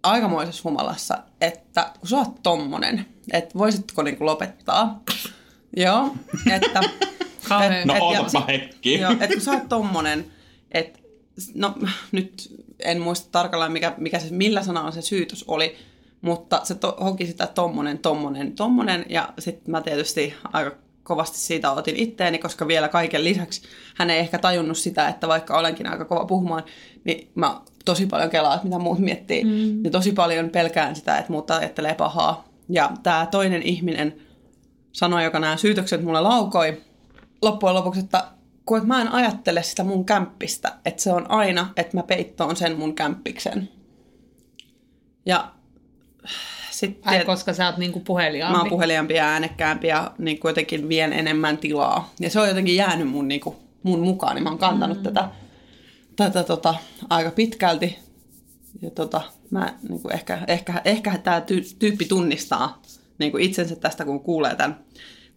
aikamoisessa humalassa, että kun sä oot tommonen, että voisitko niin kuin lopettaa. Joo, että... et, no ootapa hetki. Joo, että kun sä oot tommonen, että no nyt en muista tarkalleen mikä, mikä se, millä sana on se syytös oli, mutta se to, hoki sitä tommonen, tommonen, tommonen ja sitten mä tietysti aika kovasti siitä otin itteeni, koska vielä kaiken lisäksi hän ei ehkä tajunnut sitä, että vaikka olenkin aika kova puhumaan, niin mä tosi paljon kelaan, mitä muut miettii, mm. niin tosi paljon pelkään sitä, että muut ajattelee pahaa. Ja tämä toinen ihminen sanoi, joka nämä syytökset mulle laukoi loppujen lopuksi, että kun et mä en ajattele sitä mun kämppistä, että se on aina, että mä peittoon sen mun kämppiksen. Ja sitten... Ai, koska sä oot niinku puheliaampi. Mä oon puheliaampi ja äänekkäämpi ja niinku jotenkin vien enemmän tilaa. Ja se on jotenkin jäänyt mun, niinku, mun mukaan, niin mä oon kantanut mm. tätä, tätä tota, aika pitkälti. Ja tota, mä, niinku ehkä ehkä, ehkä tää tyyppi tunnistaa niinku itsensä tästä, kun kuulee tämän.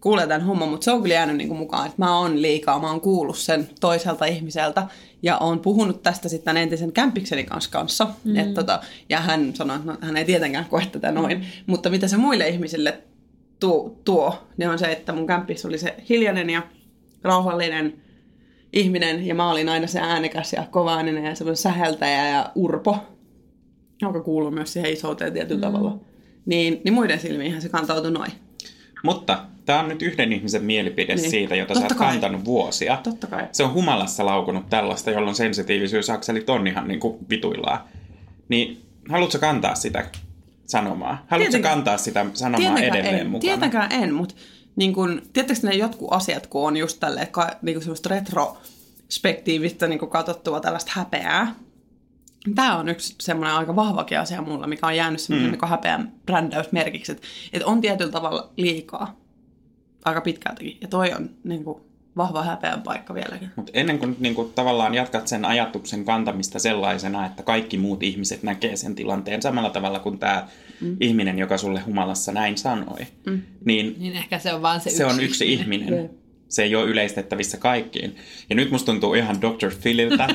Kuulee tämän homman, mutta se on kyllä jäänyt niin kuin mukaan, että mä oon liikaa, mä oon kuullut sen toiselta ihmiseltä ja oon puhunut tästä sitten entisen kämpikseni kanssa. Mm. Et tota, ja hän sanoi, että no, hän ei tietenkään koe tätä noin, mm. mutta mitä se muille ihmisille tuo, tuo, niin on se, että mun kämpissä oli se hiljainen ja rauhallinen ihminen ja mä olin aina se äänekäs ja kovainen ja semmoinen säheltäjä ja urpo, joka kuuluu myös siihen isouteen tietyllä mm. tavalla. Niin, niin muiden silmiinhän se kantautui noin. Mutta tämä on nyt yhden ihmisen mielipide niin. siitä, jota Totta sä oot kai. kantanut vuosia. Totta kai. Se on humalassa laukunut tällaista, jolloin sensitiivisyysakselit on ihan niin kuin vituillaan. Niin haluatko kantaa sitä sanomaa? Haluatko kantaa sitä sanomaa tietenkään edelleen en. mukana? Tietenkään en, mutta niin tietääkö ne jotkut asiat, kun on just tälleen niin semmoista retrospektiivistä niin katsottua tällaista häpeää. Tämä on yksi semmoinen aika vahvakin asia mulla, mikä on jäänyt semmoinen mm. häpeän brändäysmerkiksi, että on tietyllä tavalla liikaa, aika pitkältäkin. Ja toi on niin kuin, vahva häpeän paikka vieläkin. Mutta ennen kuin, niin kuin tavallaan jatkat sen ajatuksen kantamista sellaisena, että kaikki muut ihmiset näkee sen tilanteen samalla tavalla kuin tämä mm. ihminen, joka sulle humalassa näin sanoi, mm. niin, niin ehkä se on vaan se, se yksi, on yksi ihminen. ihminen. Se ei ole yleistettävissä kaikkiin. Ja nyt musta tuntuu ihan doktor Phililtä.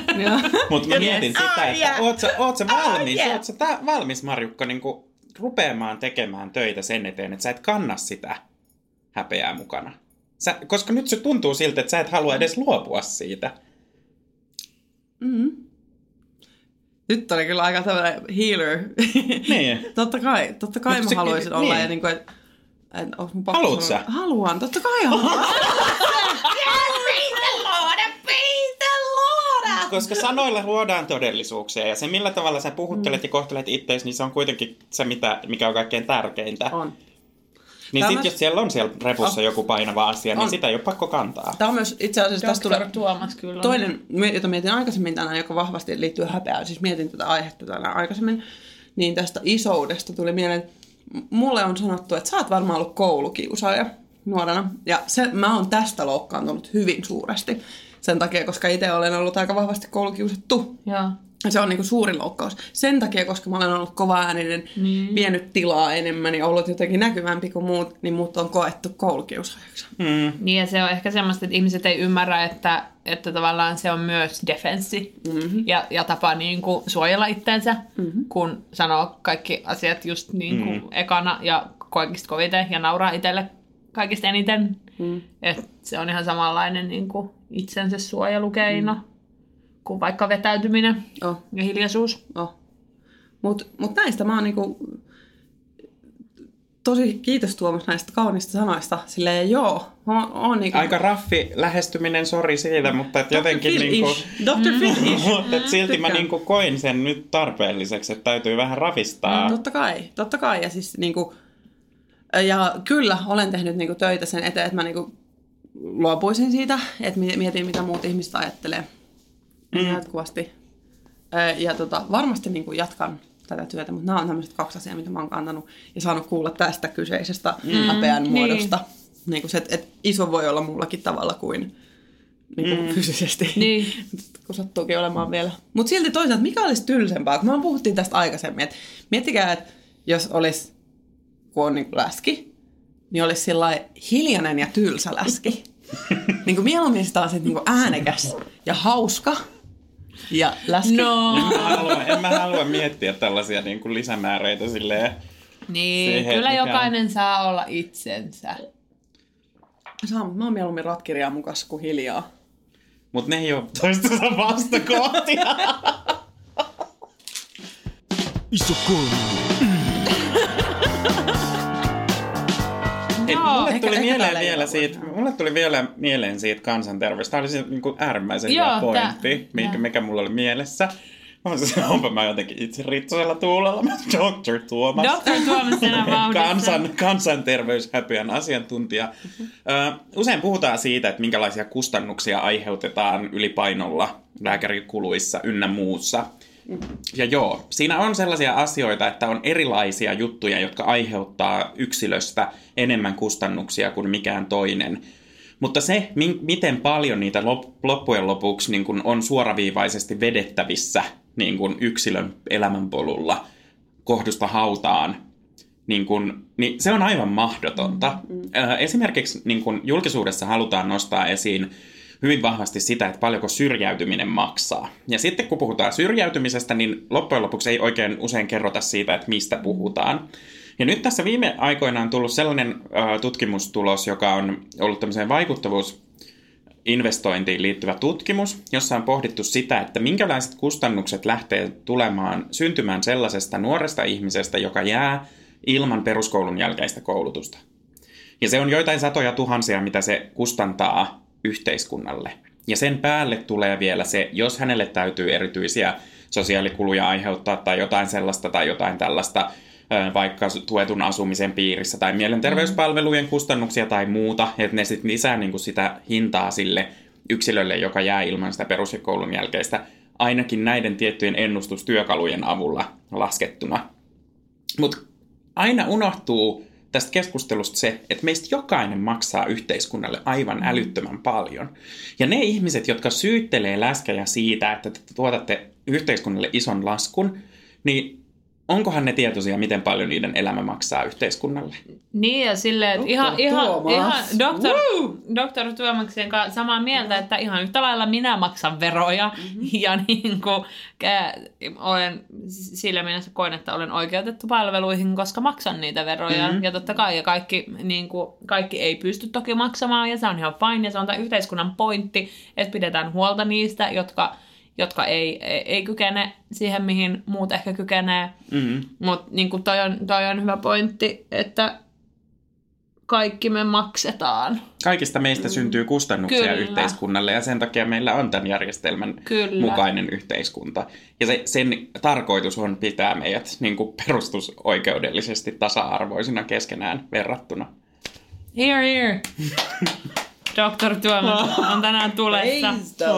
Mutta mä mietin yes. sitä, että oh, yeah. oot, sä, oot sä valmis, oh, yeah. oot sä ta- valmis Marjukka niin kuin rupeamaan tekemään töitä sen eteen, että sä et kanna sitä häpeää mukana. Sä, koska nyt se tuntuu siltä, että sä et halua edes luopua siitä. Mm-hmm. Nyt oli kyllä aika tämmöinen healer. Niin. totta kai, totta kai mä se, haluaisin niin. olla. Ja niin kuin, haluut sä? Haluan, totta kai haluan. Koska sanoilla luodaan todellisuuksia ja se millä tavalla sä puhuttelet mm. ja kohtelet itseäsi, niin se on kuitenkin se, mitä, mikä on kaikkein tärkeintä. On. Niin sitten myös... jos siellä on siellä repussa oh. joku painava asia, on. niin sitä ei ole pakko kantaa. Tämä on myös itse asiassa, tässä tulee Tuomas, kyllä. toinen, jota mietin aikaisemmin tänään, joka vahvasti liittyy häpeään. Siis mietin tätä aihetta tänään aikaisemmin, niin tästä isoudesta tuli mieleen, mulle on sanottu, että sä oot varmaan ollut koulukiusaaja nuorena. Ja se, mä oon tästä loukkaantunut hyvin suuresti. Sen takia, koska itse olen ollut aika vahvasti koulukiusattu. Ja. Se on niinku suurin loukkaus. Sen takia, koska mä olen ollut kovaääninen, mm. vienyt tilaa enemmän ja ollut jotenkin näkyvämpi kuin muut, niin mut on koettu koulukiusaajaksi. Mm. Niin ja se on ehkä semmoista, että ihmiset ei ymmärrä, että, että tavallaan se on myös defenssi mm-hmm. ja, ja tapa niinku suojella itseänsä, mm-hmm. kun sanoo kaikki asiat just niinku mm-hmm. ekana ja kaikista koviten ja nauraa itselle kaikista eniten. Mm. Et se on ihan samanlainen niinku itsensä suojelukeino. Mm. Kuin vaikka vetäytyminen oh. ja hiljaisuus. Oh. Mutta mut näistä mä oon niinku... tosi kiitos Tuomas näistä kaunista sanoista. Silleen joo. On, niinku... Aika raffi lähestyminen, sori siitä, mutta et jotenkin... Niinku... doktor Phil-ish. Mutta silti mä niinku koin sen nyt tarpeelliseksi, että täytyy vähän ravistaa. No, totta kai, totta kai. Ja, siis, niinku... ja kyllä olen tehnyt niinku töitä sen eteen, että mä niinku luopuisin siitä, että mietin mitä muut ihmiset ajattelee. Mm. jatkuvasti. Ja tota, varmasti niin kuin jatkan tätä työtä, mutta nämä on tämmöiset kaksi asiaa, mitä mä oon kantanut ja saanut kuulla tästä kyseisestä häpeän mm. muodosta. Niin. Niin kuin se, että iso voi olla muullakin tavalla kuin, niin kuin mm. fyysisesti, niin. kun sattuukin olemaan vielä. Mutta silti toisaalta, mikä olisi tylsempää, kun me puhuttiin tästä aikaisemmin, että miettikää, että jos olisi, kun on niin kuin läski, niin olisi sillain hiljainen ja tylsä läski. niin kuin mieluummin sitä on sit niin kuin äänekäs ja hauska. Ja läski. No. En, mä halua, en mä halua miettiä tällaisia niin kuin lisämääreitä silleen Niin, kyllä mikä... jokainen saa olla itsensä. Saa, mutta mä oon mieluummin ratkirjaa mukassa kuin hiljaa. Mut ne ei oo toistensa vastakohtia. Iso Kolmonen. Et, no, mulle, ehkä, tuli ehkä mieleen vielä siitä, mulle tuli vielä mieleen siitä kansanterveydestä. Tämä oli siis niin kuin äärimmäisen Joo, hyvä pointti, mikä, mikä mulla oli mielessä. Mä olisin, onpa mä jotenkin itse ritsosella tuulella. Doctor Tuomas. Doctor Tuomas Kansan, kansanterveyshäpyjän asiantuntija. Mm-hmm. Ö, usein puhutaan siitä, että minkälaisia kustannuksia aiheutetaan ylipainolla, lääkärikuluissa ynnä muussa. Ja joo, siinä on sellaisia asioita, että on erilaisia juttuja, jotka aiheuttaa yksilöstä enemmän kustannuksia kuin mikään toinen. Mutta se, mi- miten paljon niitä lop- loppujen lopuksi niin kun on suoraviivaisesti vedettävissä niin kun yksilön elämänpolulla kohdusta hautaan, niin kun, niin se on aivan mahdotonta. Esimerkiksi niin kun julkisuudessa halutaan nostaa esiin hyvin vahvasti sitä, että paljonko syrjäytyminen maksaa. Ja sitten kun puhutaan syrjäytymisestä, niin loppujen lopuksi ei oikein usein kerrota siitä, että mistä puhutaan. Ja nyt tässä viime aikoina on tullut sellainen äh, tutkimustulos, joka on ollut tämmöiseen vaikuttavuusinvestointiin liittyvä tutkimus, jossa on pohdittu sitä, että minkälaiset kustannukset lähtee tulemaan, syntymään sellaisesta nuoresta ihmisestä, joka jää ilman peruskoulun jälkeistä koulutusta. Ja se on joitain satoja tuhansia, mitä se kustantaa yhteiskunnalle. Ja sen päälle tulee vielä se, jos hänelle täytyy erityisiä sosiaalikuluja aiheuttaa tai jotain sellaista tai jotain tällaista, vaikka tuetun asumisen piirissä tai mielenterveyspalvelujen kustannuksia tai muuta, että ne sitten lisää niin kuin sitä hintaa sille yksilölle, joka jää ilman sitä peruskoulun jälkeistä, ainakin näiden tiettyjen ennustustyökalujen avulla laskettuna. Mutta aina unohtuu tästä keskustelusta se, että meistä jokainen maksaa yhteiskunnalle aivan älyttömän paljon. Ja ne ihmiset, jotka syyttelee läskejä siitä, että te tuotatte yhteiskunnalle ison laskun, niin onkohan ne tietoisia, miten paljon niiden elämä maksaa yhteiskunnalle? Niin ja silleen, että ihan, ihan, ihan doktor Tuomaksen kanssa samaa mieltä, että ihan yhtä lailla minä maksan veroja. Mm-hmm. Ja niin kuin, äh, olen, sillä mielessä koen, että olen oikeutettu palveluihin, koska maksan niitä veroja. Mm-hmm. Ja totta kai, ja kaikki, niin kuin, kaikki ei pysty toki maksamaan, ja se on ihan fine. Ja se on tämä yhteiskunnan pointti, että pidetään huolta niistä, jotka... jotka ei, ei kykene siihen, mihin muut ehkä kykenee. Mm-hmm. Mutta niin kuin toi on, toi on hyvä pointti, että kaikki me maksetaan. Kaikista meistä syntyy kustannuksia Kyllä. yhteiskunnalle, ja sen takia meillä on tämän järjestelmän Kyllä. mukainen yhteiskunta. Ja se, sen tarkoitus on pitää meidät niin kuin perustusoikeudellisesti tasa-arvoisina keskenään verrattuna. Here, here! Doktor Tuomas on tänään tulessa. Tämä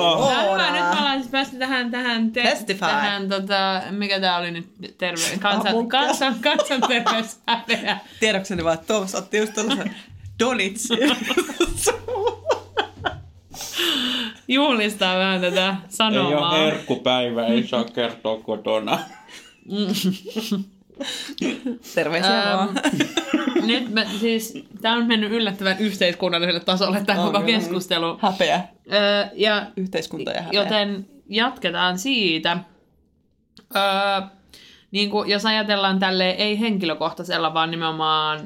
nyt me ollaan siis päästy tähän, tähän, te- tähän tota, mikä tämä oli nyt, terve- kansan, kansan, kansanterveyshäpeä. Tiedokseni vaan, että Tuomas otti just tuollaisen donitsin. Juhlistaa vähän tätä sanomaa. Ei ole herkkupäivä, ei saa kertoa kotona. Terveisiä vaan. Nyt mä, siis, tää on mennyt yllättävän yhteiskunnalliselle tasolle tämä koko keskustelu. Häpeä. Öö, ja, Yhteiskunta ja häpeä. Joten jatketaan siitä. Öö, niin kun, jos ajatellaan tälleen ei henkilökohtaisella, vaan nimenomaan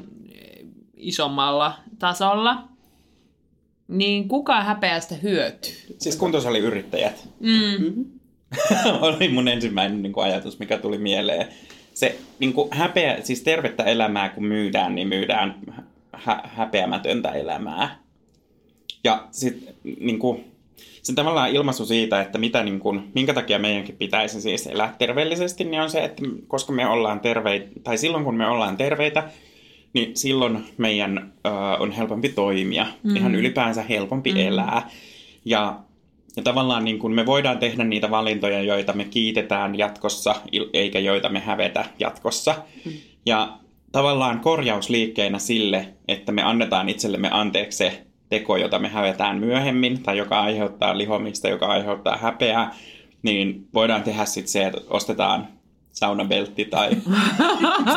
isommalla tasolla, niin kuka häpeästä hyötyy? Siis kuntosaliyrittäjät. Mm. Mm-hmm. Oli mun ensimmäinen niin kun ajatus, mikä tuli mieleen. Se niin kuin häpeä, siis tervettä elämää kun myydään, niin myydään hä- häpeämätöntä elämää. Ja sit, niin kuin, se tavallaan ilmaisu siitä, että mitä, niin kuin, minkä takia meidänkin pitäisi siis elää terveellisesti, niin on se, että koska me ollaan terveitä, tai silloin kun me ollaan terveitä, niin silloin meidän ö, on helpompi toimia. Mm. Ihan ylipäänsä helpompi mm. elää. Ja... Ja tavallaan niin kun me voidaan tehdä niitä valintoja, joita me kiitetään jatkossa, eikä joita me hävetä jatkossa. Mm. Ja tavallaan korjausliikkeenä sille, että me annetaan itsellemme anteeksi se teko, jota me hävetään myöhemmin, tai joka aiheuttaa lihomista, joka aiheuttaa häpeää, niin voidaan tehdä sitten se, että ostetaan saunabeltti tai,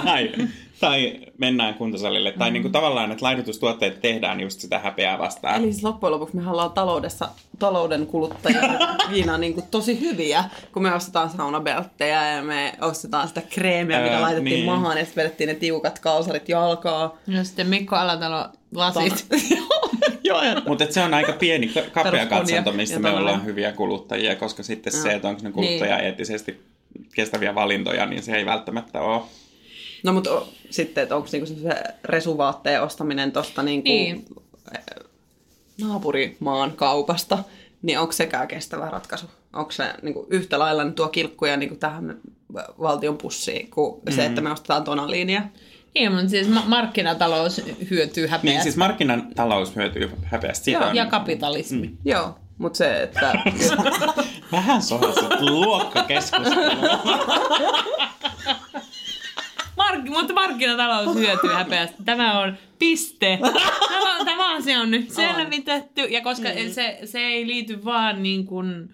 tai, tai mennään kuntosalille. Tai mm. niin kuin tavallaan, että laihdutustuotteet tehdään just sitä häpeää vastaan. Eli siis loppujen lopuksi me ollaan taloudessa, talouden kuluttajia viinaa niin kuin tosi hyviä, kun me ostetaan saunabelttejä ja me ostetaan sitä kreemiä, öö, mitä laitettiin niin. mahaan ja sitten vedettiin ne tiukat kalsarit jalkaa. Ja sitten Mikko Alatalo lasit. Mutta se on aika pieni, kapea katsanto, mistä me ollaan hyviä kuluttajia, koska sitten se, että onko ne kuluttaja eettisesti kestäviä valintoja, niin se ei välttämättä ole. No mutta sitten, että onko niinku se resuvaatteen ostaminen tuosta niinku niin. naapurimaan kaupasta, niin onko sekään kestävä ratkaisu? Onko se niinku yhtä lailla tuo kilkkuja niinku tähän valtion pussiin kuin mm-hmm. se, että me ostetaan tonaliinia? Niin, mutta siis markkinatalous hyötyy häpeästä. Niin, siis markkinatalous hyötyy häpeästä. Joo, ja kapitalismi. Mm. Joo, mutta se, että... Vähän sohasut luokkakeskustelua. Mark, mutta markkinatalous hyötyy häpeästä. Tämä on piste. Tämä, tämä asia on nyt selvitetty. Ja koska mm. se, se ei liity vaan niin kuin...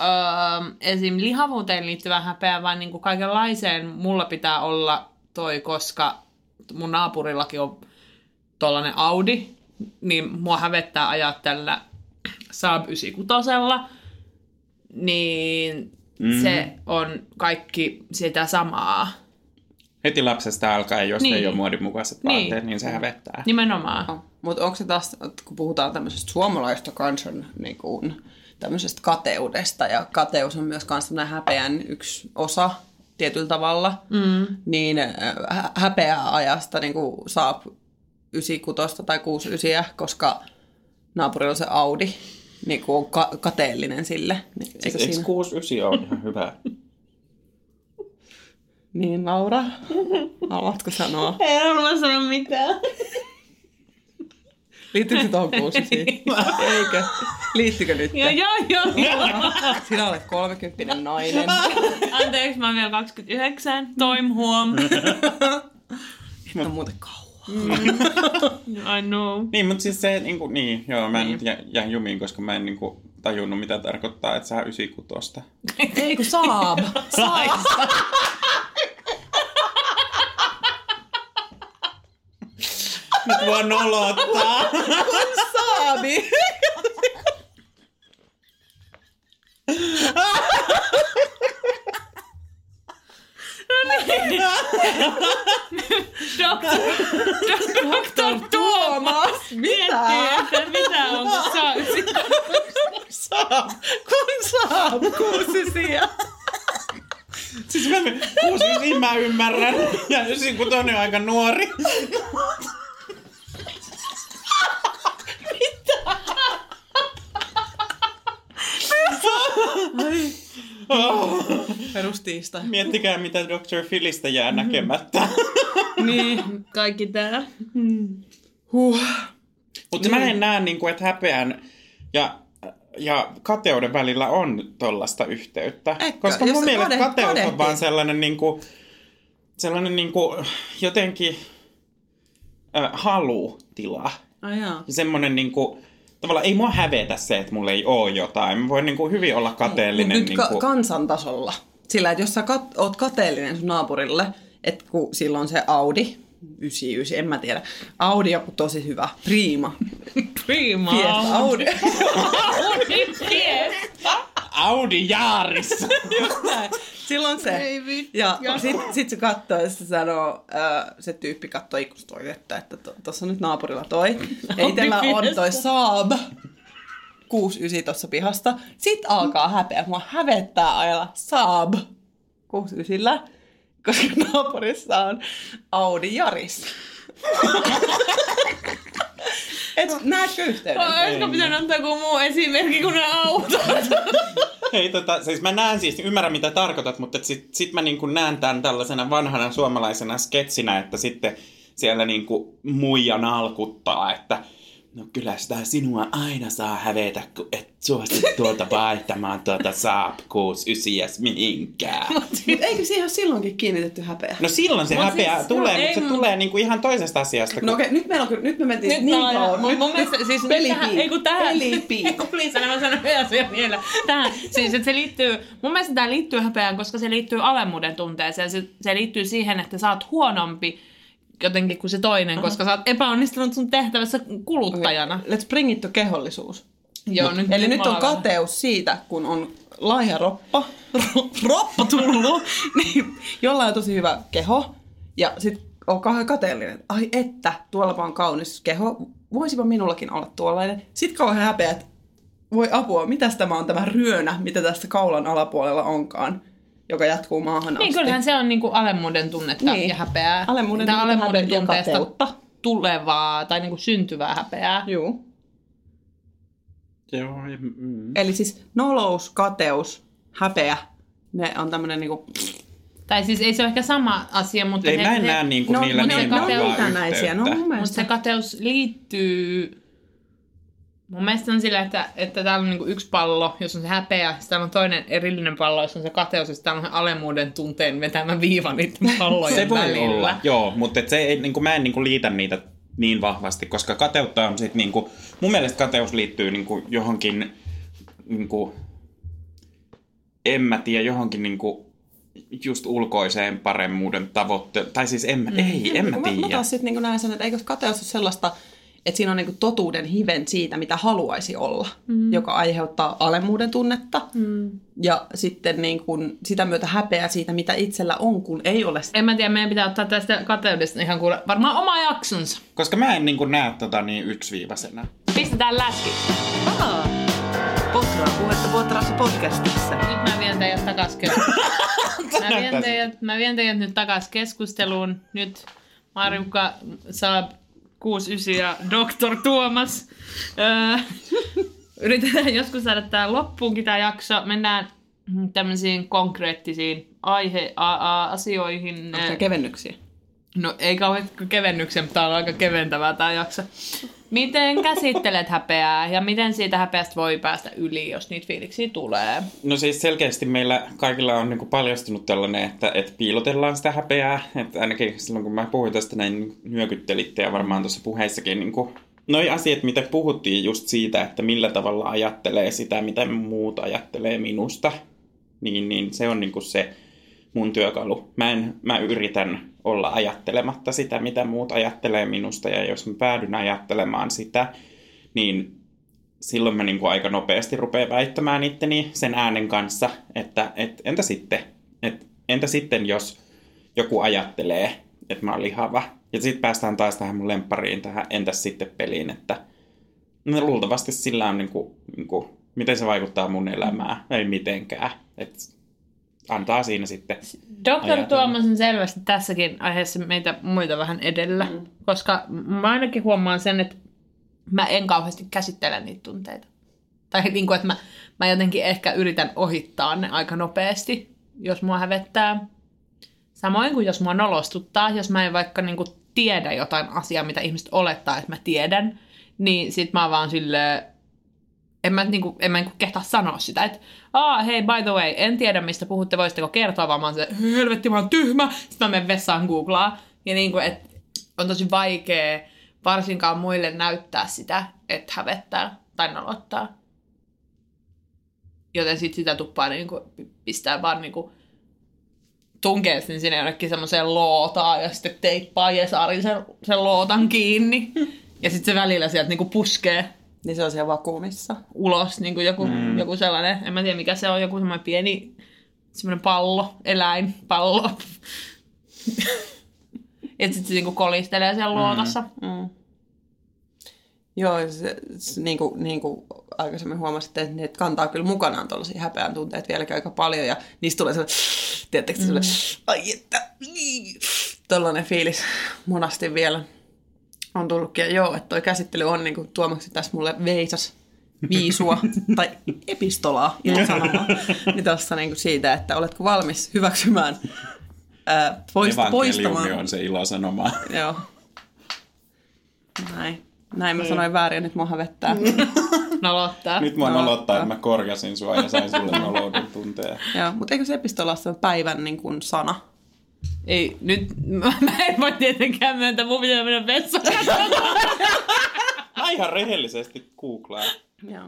Öö, esim. Lihavuuteen liittyvään häpeään, vaan niin kuin kaikenlaiseen mulla pitää olla... toi, koska mun naapurillakin on tollanen Audi, niin mua hävettää ajaa tällä Saab yhdeksänkymmentäkuudella, niin mm. se on kaikki sitä samaa. Heti lapsesta alkaen, jos niin. ei ole muodin mukaiset vaatteet, niin. niin se hävettää. Nimenomaan. Oh. Mutta onko se taas, kun puhutaan tämmöisestä suomalaista kansan niin kuin, tämmöisestä kateudesta, ja kateus on myös kans tämmöinen häpeän yksi osa, tietyllä tavalla, mm. niin häpeää ajasta niin kuin Saab yhdeksänkymmentäkuusi tai kuusikymmentäyhdeksän, koska naapurilla on se Audi, niin kuin on ka- kateellinen sille. Niin, eikö siinä... kuusikymmentäyhdeksän on ihan hyvä? Niin, Laura, haluatko sanoa? Ei halua sanoa mitään. Liittyykö tuohon kuusikymmentäyhdeksään? Eikö? Liittyykö nyt? Joo, joo, joo. Jo. Sinä olet kolmekymppinen nainen. Anteeksi, mä oon vielä kaksikymmentäyhdeksän. Toim huom. Et on muuten kauan. Mm. I know. Niin, mutta siis se, niin, kuin, niin joo, mä en niin. nyt jään jumiin, koska mä en niin kuin, tajunnut, mitä tarkoittaa, että saa yhdeksänkymmentäkuusi. Ei, kun Saab. Saab. Nyt voi nolottaa. Kun Saabi. No niin. doktor Tuomas. Mitä? Mitä on Saab? Kun Saab kuusi sijaa. Siis mä kuusi mä ymmärrän. Ja ysin kun on aika nuori. Oh. Perustiista. Miettikää, mitä doktor Philistä jää näkemättä. Niin, kaikki täällä. Huh. Mutta niin. mä en näe, niin kuin, että häpeän ja, ja kateuden välillä on tollaista yhteyttä. Ehkä. Koska mun mielestä kade, kateus kade. on vaan sellainen, niin kuin, sellainen niin kuin, jotenkin äh, halutila. Oh, ja semmoinen... Niin kuin, tavallaan ei mua hävetä se, että mulla ei ole jotain. Mä voin niin kuin hyvin olla kateellinen. Nyt niin kuin... ka- kansan tasolla. Sillä, että jos sä kat- oot kateellinen sun naapurille, että kun sillä on se Audi, yhdeksänkymmentäyhdeksän, en mä tiedä. Audi on tosi hyvä. Prima. Prima. Fiesta Audi. Audi Fiesta. Audi Jaarissa. Just näin. Silloin se. Ja, ja. sitten sit se katsoo, ja se sanoo, ää, se tyyppi katsoo ikkunasta toivetta, että tuossa to, nyt naapurilla toi. Ja itsellä on toi Saab kuusikymmentäyhdeksän tuossa pihasta. Sitten alkaa häpeä. Mua hävettää ajalla Saab kuusikymmentäyhdeksällä, koska naapurissa on Audi Jaris. Et näetkö yhteyden? Olisiko pitänyt antaa joku muu esimerkki kuin nämä autot? Hei, tota, siis mä näen siis, ymmärrän mitä tarkoitat, mutta sit, sit mä niinku näen tämän tällaisena vanhana suomalaisena sketsinä, että sitten siellä niinku muija nalkuttaa, että No kyllä sitä sinua aina saa hävetä, kun et suostu tuolta vaihtamaan tuota Saab kuusi yhdeksän mihinkään. Mutta eikö siihen ole silloinkin kiinnitetty häpeä? No silloin se mut häpeä siis, tulee, no, mutta se mun... tulee niinku ihan toisesta asiasta. Kun... No okei, okay, nyt meillä on kyllä, nyt me mentiin nyt niin kauan. Mun, mun mielestä siis pelipiikki. Ei kun tähän, pelipiikki. Kun Liisa, mä sanon yhden asian vielä. Tähän, siis että se liittyy, mun mielestä tämä liittyy häpeään, koska se liittyy alemmuuden tunteeseen. Se, se liittyy siihen, että sä oot huonompi jotenkin kuin se toinen, uh-huh. koska sä oot epäonnistunut sun tehtävässä kuluttajana. Okay. Let's bring it to kehollisuus. Joo, nyt eli nyt on kateus siitä, kun on laaja roppa, ro- roppa tullut, niin jollain on tosi hyvä keho, ja sit on kauhean kateellinen. Ai että, tuollapa on kaunis keho, voisipa minullakin olla tuollainen. Sit kauhean häpeä, että voi apua, mitäs tämä on tämä ryönä, mitä tässä kaulan alapuolella onkaan, joka jatkuu maahan asti. Niin kyllähän se on niin kuin alemmuuden tunnetta niin. ja häpeää. Alemmuuden, tunnetta, alemmuuden tunteesta kateutta. Tulevaa tai niin kuin syntyvää häpeää. Joo. Joo. Mm. Eli siis nolous, kateus, häpeä, ne on tämmöinen niinku... Tai siis ei se ole ehkä sama asia, mutta... Ei he, mä en he, näe niinku no, niillä niin vaan yhteyttä. No, mutta se kateus liittyy... Mun mielestä on sillä, että, että täällä on niinku yksi pallo, jos on se häpeä, sitten täällä on toinen erillinen pallo, jos on se kateus, ja täällä on alemmuuden tunteen vetämä viiva niiden pallojen se välillä. Se voi olla, joo, mutta se ei, niinku, mä en niinku liitä niitä niin vahvasti, koska kateutta on sit niinku... Mun mielestä kateus liittyy niinku johonkin, niinku, en mä tiedä, johonkin niinku just ulkoiseen paremmuuden tavoitteeseen. Tai siis en mä, mm. ei, en mä tiedä. Mä taas sit niinku näen sen, että eikö kateus ole sellaista, että siinä on niinku totuuden hiven siitä, mitä haluaisi olla, mm. joka aiheuttaa alemmuuden tunnetta. Mm. Ja sitten niinku sitä myötä häpeä siitä, mitä itsellä on, kun ei ole sitä. En mä tiedä, meidän pitää ottaa tästä kateudesta ihan kuule, varmaan oma jaksonsa. Koska mä en niinku näe tota niin yksiviivaisena. Pistetään läski. Ahaa. Potraa puhetta Potrassa podcastissa. Nyt mä vien teidät takas keskusteluun. mä, vien teidät, mä vien teidät nyt takas keskusteluun. Nyt Marjukka saa kuusi yhdeksän ja doktor Tuomas. Öö, yritetään joskus saada tää loppuunkin tää jakso. Mennään tämmöisiin konkreettisiin aihe- a- a- asioihin. Onko kevennyksiä? No ei kauhean kevennyksiä, mutta tää on aika keventävää tää jakso. Miten käsittelet häpeää ja miten siitä häpeästä voi päästä yli, jos niitä fiiliksiä tulee? No siis selkeästi meillä kaikilla on niinku paljastunut tällainen, että et piilotellaan sitä häpeää. Et ainakin silloin kun mä puhuin tästä näin nyökyttelitte ja varmaan tuossa puheissakin niinku... Noi asiat, mitä puhuttiin just siitä, että millä tavalla ajattelee sitä, mitä muut ajattelee minusta, niin, niin se on niinku se mun työkalu. Mä, en, mä yritän olla ajattelematta sitä, mitä muut ajattelee minusta, ja jos mä päädyn ajattelemaan sitä, niin silloin mä niinku aika nopeasti rupean väittämään itteni sen äänen kanssa, että et, entä sitten, et, entä sitten jos joku ajattelee, että mä oon lihava. Ja sitten päästään taas tähän mun lemppariin, tähän entä sitten peliin, että no, luultavasti sillä on niinku, niinku, miten se vaikuttaa mun elämään, ei mitenkään, että... Antaa siinä sitten. doktor Tuomas on selvästi tässäkin aiheessa meitä muita vähän edellä, mm. koska mä ainakin huomaan sen, että mä en kauheasti käsittele niitä tunteita. Tai niin kuin, että mä, mä jotenkin ehkä yritän ohittaa ne aika nopeasti, jos mua hävettää. Samoin kuin jos mua nolostuttaa, jos mä en vaikka niin kuin tiedä jotain asiaa, mitä ihmiset olettaa, että mä tiedän, niin sit mä vaan silleen, En mä, niinku, en mä niinku kehtaa sanoa sitä, että aah, hei, by the way, en tiedä mistä puhutte, voisitteko kertoa, vaan mä oon se, helvetti, mä oon tyhmä, sitten mä menen vessaan googlaa. Ja niinku, et on tosi vaikea varsinkaan muille näyttää sitä, että hävettää tai nolottaa. Joten sit sitä tuppaa niinku pistää vaan niinku tunkeen sinne sinne jonnekin semmoseen lootaan ja sitten teippaa Jesarin sen, sen lootan kiinni. Ja sit se välillä sieltä niinku puskee. Niin se on siellä vakuumissa. Ulos, niin kuin joku, mm. joku sellainen, en mä tiedä mikä se on, joku semmoinen pieni semmoinen pallo, eläin, pallo. Ja sitten se niin kuin kolistelee siellä mm. luokassa. Mm. Joo, se, se, niin, kuin, niin kuin aikaisemmin huomasitte, että ne kantaa kyllä mukanaan tuollaisia häpeän tunteita vieläkin aika paljon. Ja niistä tulee sellainen, tiedättekö mm. ai että, tollainen fiilis monasti vielä. On tullutkin, ja joo, että toi käsittely on niin kuin Tuomaksi tässä mulle veisas viisua, tai epistolaa, ilman sanaa, niin tuossa niin kuin siitä, että oletko valmis hyväksymään, ää, poist- poistamaan. Evankeliumi on se ilo sanomaa. Joo. Näin. Näin mä sanoin väärin ja nyt mua hävettää. Nolottaa. Nyt mua nolottaa, että mä korjasin sua ja sain sulle noloudun tunteen. Joo, mutta eikö se epistola ole se päivän niin kuin sana? Ei, nyt mä en voi tietenkään myöntää, mun pitää mennä vessaan. Mä ihan rehellisesti googlaan. Joo,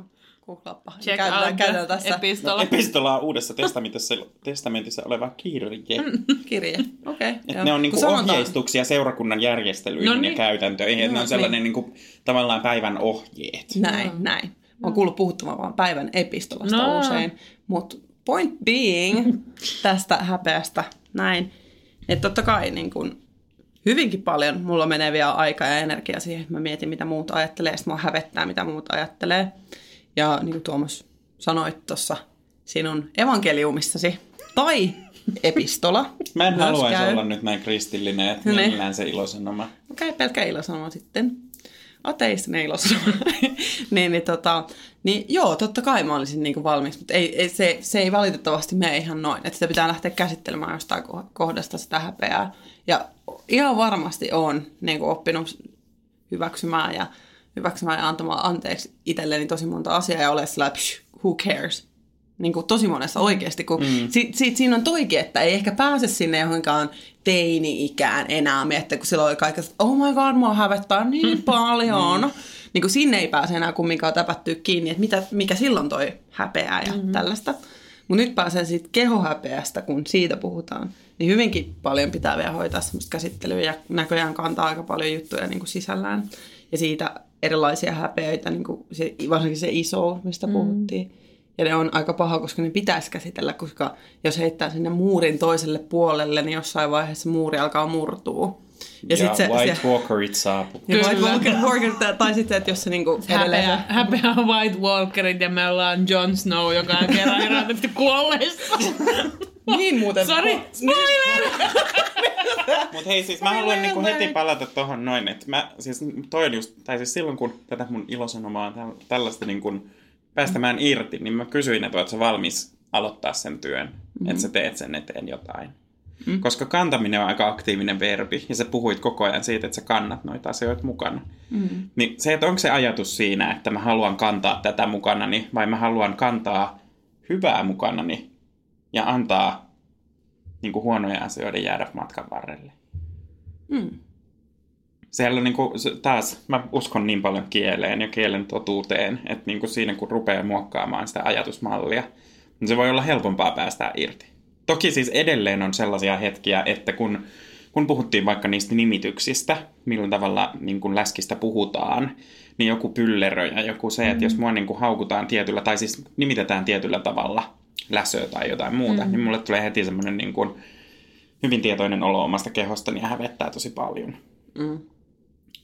googlaappa. Käydään tässä. Epistola. No, epistola on uudessa testamentissa, testamentissa oleva kirje. Mm, kirje, okei. Okay, että ne on niinku ohjeistuksia seurakunnan järjestelyihin no niin. ja käytäntöihin. No, että ne on sellainen niin. niinku, tavallaan päivän ohjeet. Näin, no. näin. Mä oon kuullut puhuttamaan vaan päivän epistolasta no. usein. Mutta point being tästä häpeästä näin. Että totta kai niin kun, hyvinkin paljon mulla menee vielä aikaa ja energiaa siihen, että mä mietin, mitä muut ajattelee, ja sitten mua hävettää, mitä muut ajattelee. Ja niin kuin Tuomas sanoit tuossa sinun evankeliumissasi, tai epistola. Mä en haluaisi käy. olla nyt näin kristillinen, että ne. millään se ilosanoma. Okei, okay, pelkkä ilosanoma sitten. Ateistinen ilosanoma. niin, niin, tota, niin joo, totta kai mä olisin niin kuin valmis, mutta ei, ei, se, se ei valitettavasti mene ihan noin. Että sitä pitää lähteä käsittelemään jostain kohdasta sitä häpeää. Ja ihan varmasti olen niin kuin oppinut hyväksymään ja hyväksymään ja antamaan anteeksi itselleni tosi monta asiaa ja ole sillä, psh, who cares? Niin kuin tosi monessa oikeasti, kun mm. si, si, siinä on toikin, että ei ehkä pääse sinne johonkaan teini-ikään enää miettiä, kun silloin oli kaikessa, että oh my god, mua hävettää niin paljon. Mm. Niin kuin sinne ei pääse enää kumminkaan täpättyä kiinni, että mitä, mikä silloin toi häpeää ja mm. tällaista. Mutta nyt pääsen siitä kehohäpeästä, kun siitä puhutaan, niin hyvinkin paljon pitää vielä hoitaa semmoista käsittelyä ja näköjään kantaa aika paljon juttuja niin kuin sisällään. Ja siitä erilaisia häpeöitä, niin kuin se, varsinkin se iso, mistä mm. puhuttiin. Ja ne on aika paha, koska ne pitäisi käsitellä, koska jos heittää sinne muurin toiselle puolelle, niin jossain vaiheessa muuri alkaa murtua. Ja, ja se, White Walkerit saapuu. White Walkerit, tai sitten, että jos se niinku häpeä, häpeä on White Walkerit ja me ollaan Jon Snow, joka on kerran irrotettu kuolleista. niin muuten. Sori, spoiler! Mut hei siis, mä haluan niinku heti palata tohon noin, että mä siis toi oli just, tai siis silloin kun tätä mun ilosanomaa tällaista niinku päästämään irti, niin mä kysyin, että oot sä valmis aloittaa sen työn, mm-hmm. että sä teet sen eteen jotain. Mm. Koska kantaminen on aika aktiivinen verbi, ja sä puhuit koko ajan siitä, että sä kannat noita asioita mukana. Mm. Niin se, että onko se ajatus siinä, että mä haluan kantaa tätä mukanani, vai mä haluan kantaa hyvää mukanani, ja antaa niin kuin huonoja asioita jäädä matkan varrelle. Mm. Siellä on niin kuin, taas, mä uskon niin paljon kieleen ja kielen totuuteen, että niin kuin siinä kun rupeaa muokkaamaan sitä ajatusmallia, niin se voi olla helpompaa päästää irti. Toki siis edelleen on sellaisia hetkiä, että kun, kun puhuttiin vaikka niistä nimityksistä, millä tavalla niin kun läskistä puhutaan, niin joku pyllerö ja joku se, että mm-hmm. jos mua niin kun haukutaan tietyllä, tai siis nimitetään tietyllä tavalla läsö tai jotain muuta, mm-hmm. niin mulle tulee heti semmoinen niin kun hyvin tietoinen olo omasta kehostani ja hävettää tosi paljon. Mm.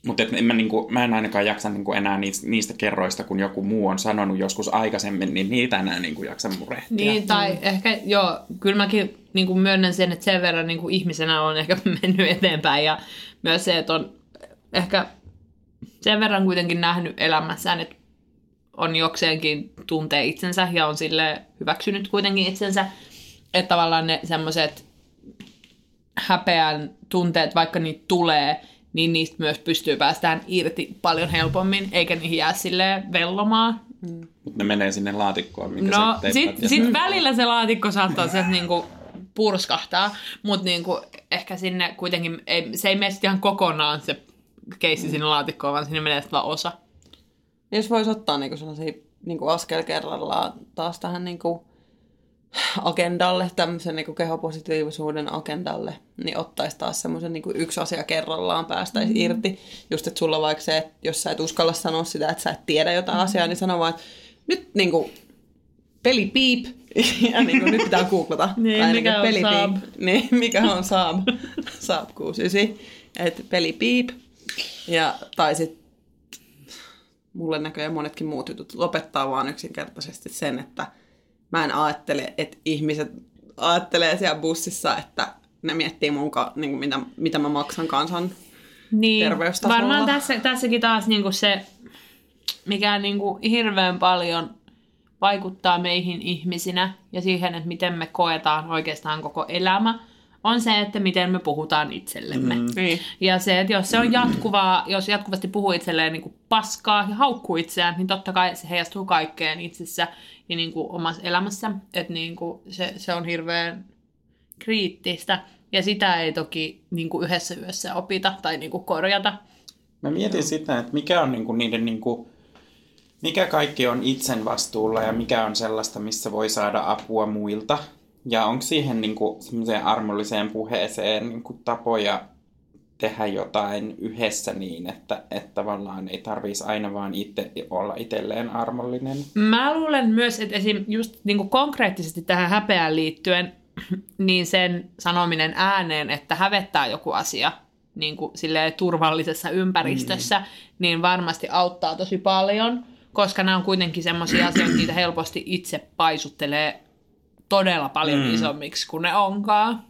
Mutta mä, niin mä en ainakaan jaksa niin enää niistä, niistä kerroista, kun joku muu on sanonut joskus aikaisemmin, niin niitä enää niin jaksa murehtia. Niin, tai mm. ehkä, joo, kyllä mäkin niin myönnän sen, että sen verran niin ihmisenä on ehkä mennyt eteenpäin. Ja myös se, että on ehkä sen verran kuitenkin nähnyt elämässään, että on jokseenkin tuntee itsensä ja on sille hyväksynyt kuitenkin itsensä. Että tavallaan ne semmoiset häpeän tunteet, vaikka niitä tulee, niin niistä myös pystyy päästään irti paljon helpommin, eikä niihin jää silleen vellomaan. Mm. Mutta ne menee sinne laatikkoon, minkä no, sä teipät. Sitten sit välillä se laatikko saattaa sieltä niinku purskahtaa, mutta niinku ehkä sinne kuitenkin, ei, se ei mene sitten ihan kokonaan se keissi mm. sinne laatikkoon, vaan sinne menee sitten vaan osa. Jos voisi ottaa niinku sellaisia niinku askel kerrallaan taas tähän niinku agendalle, tämmöisen niin kuin kehopositiivisuuden agendalle, niin ottaisi taas semmoisen niin kuin yksi asia kerrallaan päästäisi mm-hmm. irti. Just, että sulla vaikka se, että jos sä et uskalla sanoa sitä, että sä et tiedä jotain mm-hmm. asiaa, niin sano vaan, että nyt niin kuin peli piip, ja niin kuin nyt pitää googlata. niin, tai, mikä, niin, on saab. Niin, mikä on Saab? Saab kuusi yhdeksän, että peli piip, ja, tai sitten mulle näköjään monetkin muut jutut lopettaa vaan yksinkertaisesti sen, että mä en ajattele, että ihmiset ajattelee siellä bussissa, että ne miettii mun, niin kuin mitä, mitä mä maksan kansan niin, terveystasolla. Varmaan tässä, tässäkin taas niin kuin se, mikä niin kuin hirveän paljon vaikuttaa meihin ihmisinä ja siihen, että miten me koetaan oikeastaan koko elämä, on se, että miten me puhutaan itsellemme. Mm. Niin. Ja se, että jos se on jatkuvaa, jos jatkuvasti puhuu itselleen niin kuin paskaa ja haukkuu itseään, niin totta kai se heijastuu kaikkeen itsessä ja niin kuin omassa elämässä. Että niin kuin se, se on hirveän kriittistä. Ja sitä ei toki niin kuin yhdessä yössä opita tai niin kuin korjata. Mä mietin sitä, että mikä on niin kuin niiden... Niin kuin mikä kaikki on itsen vastuulla ja mikä on sellaista, missä voi saada apua muilta? Ja onko siihen niinku semmoiseen armolliseen puheeseen niinku tapoja tehdä jotain yhdessä niin, että, että tavallaan ei tarvitsisi aina vaan itse olla itselleen armollinen? Mä luulen myös, että esim. Just niinku konkreettisesti tähän häpeään liittyen, niin sen sanominen ääneen, että hävettää joku asia niinku silleen turvallisessa ympäristössä, mm. niin varmasti auttaa tosi paljon. Koska nämä on kuitenkin semmoisia asioita, niitä helposti itse paisuttelee todella paljon mm. isommiksi kuin ne onkaan.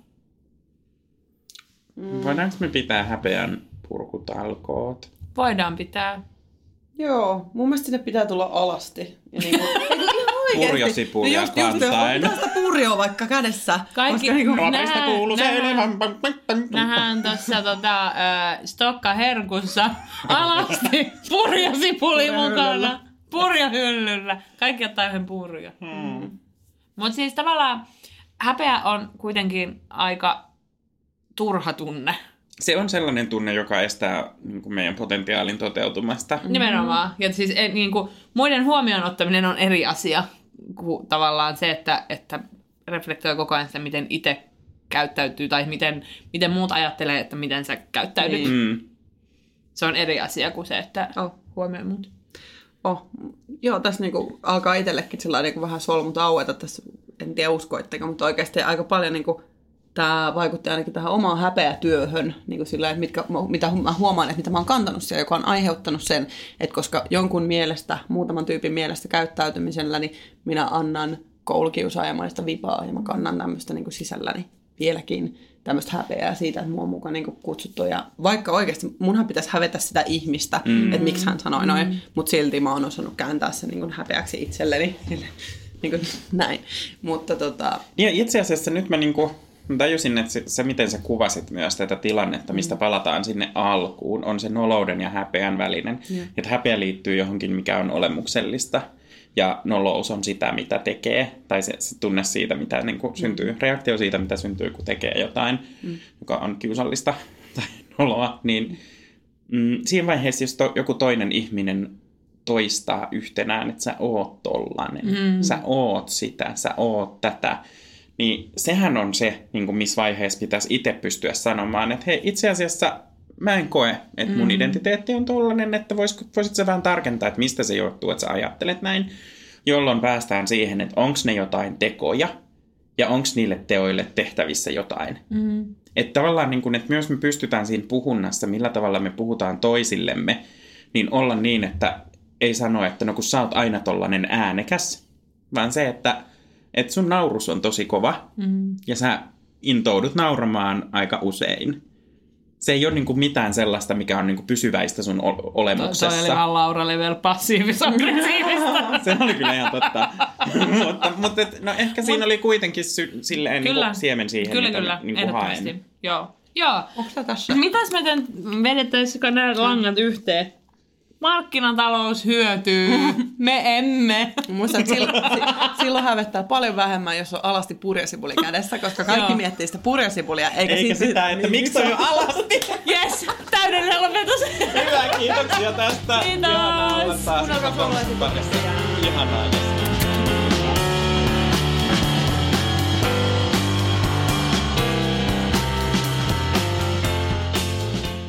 Mm. Voidaanko me pitää häpeän purkutalkoot? Voidaan pitää. Joo, mun mielestä sinne pitää tulla alasti. Ja niin kuin, purjosipulia no kantain. Just, just purjoa vaikka kädessä. Kaikki niin rapista kuuluu seinämän. Nähdään tuossa tota, äh, Stokka herkussa alasti purjosipuli mukana. Purjohyllyllä. Kaikki ottaa yhden purjo. Hmm. Mutta siis tavallaan häpeä on kuitenkin aika turha tunne. Se on sellainen tunne, joka estää niin kuin meidän potentiaalin toteutumasta. Nimenomaan. Ja siis niin kuin, muiden huomioon ottaminen on eri asia kuin tavallaan se, että, että reflektoi koko ajan sitä, miten itse käyttäytyy tai miten, miten muut ajattelee, että miten sä käyttäydyt. Mm. Se on eri asia kuin se, että oh. huomioi muut. Oh. Joo, tässä niinku alkaa itsellekin niinku vähän solmut aueta. Tässä en tiedä uskoitteko, mutta oikeasti aika paljon... Niinku tämä vaikutti ainakin tähän omaan häpeätyöhön, niin kuin sillä, että mitkä, mitä mä huomaan, että mitä mä oon kantanut siellä, joka on aiheuttanut sen, että koska jonkun mielestä, muutaman tyypin mielestä käyttäytymisellä, niin minä annan koulukiusaajamaista vipaa ja mä kannan tämmöistä niin kuin sisälläni vieläkin tämmöistä häpeää siitä, että mua on mukaan niin kuin kutsuttu. Ja vaikka oikeasti munhan pitäisi hävetä sitä ihmistä, mm. että miksi hän sanoi noin, mm. mutta silti mä oon osannut kääntää sen niin kuin häpeäksi itselleni. Niin kuin näin. Mutta tota... Ja itse asiassa nyt mä niinku... Mä tajusin, että se, se miten sä kuvasit myös tätä tilannetta, mistä mm. palataan sinne alkuun, on se nolouden ja häpeän välinen. Yeah. Että häpeä liittyy johonkin, mikä on olemuksellista. Ja nolous on sitä, mitä tekee. Tai se, se tunne siitä, mitä niin kuin, mm. syntyy. Reaktio siitä, mitä syntyy, kun tekee jotain, mm. joka on kiusallista tai noloa. Niin, mm, siinä vaiheessa, jos to, joku toinen ihminen toistaa yhtenään, että sä oot tollanen, mm. sä oot sitä, sä oot tätä. Niin sehän on se, niin kuin missä vaiheessa pitäisi itse pystyä sanomaan, että hei, itse asiassa mä en koe, että mun mm. identiteetti on tollainen, että vois, voisit sä vähän tarkentaa, että mistä se johtuu, että sä ajattelet näin, jolloin päästään siihen, että onko ne jotain tekoja ja onko niille teoille tehtävissä jotain. Mm. Että tavallaan, niin kuin, että myös me pystytään siinä puhunnassa, millä tavalla me puhutaan toisillemme, niin olla niin, että ei sanoa, että no kun sä oot aina tollainen äänekäs, vaan se, että että sun naurus on tosi kova mm. ja sä intoudut nauramaan aika usein. Se ei ole niinku mitään sellaista, mikä on niinku pysyväistä sun olemuksessa. Toi oli vaan Lauralle vielä passiivis-aggressiivista. Se oli kyllä ihan totta. mutta mutta et, no ehkä siinä oli kuitenkin sy- silleen niinku siemen siihen, kyllä, mitä kyllä. Niinku haen. Joo. Joo. Onko se tässä? Mitäs me tämän vedettäisikö nämä langat yhteen? Markkinatalous hyötyy, me emme. Muistan, että silloin, silloin hävettää paljon vähemmän, jos on alasti purjosipuli kädessä, koska kaikki joo. miettii sitä purjosipulia. Eikä, eikä siitä, sitä, että miksi toi on alasti. Jes, täydellinen lopetus. Hyvä, kiitoksia tästä. Kiitos. Ihanaa olla taas. Ihanaa.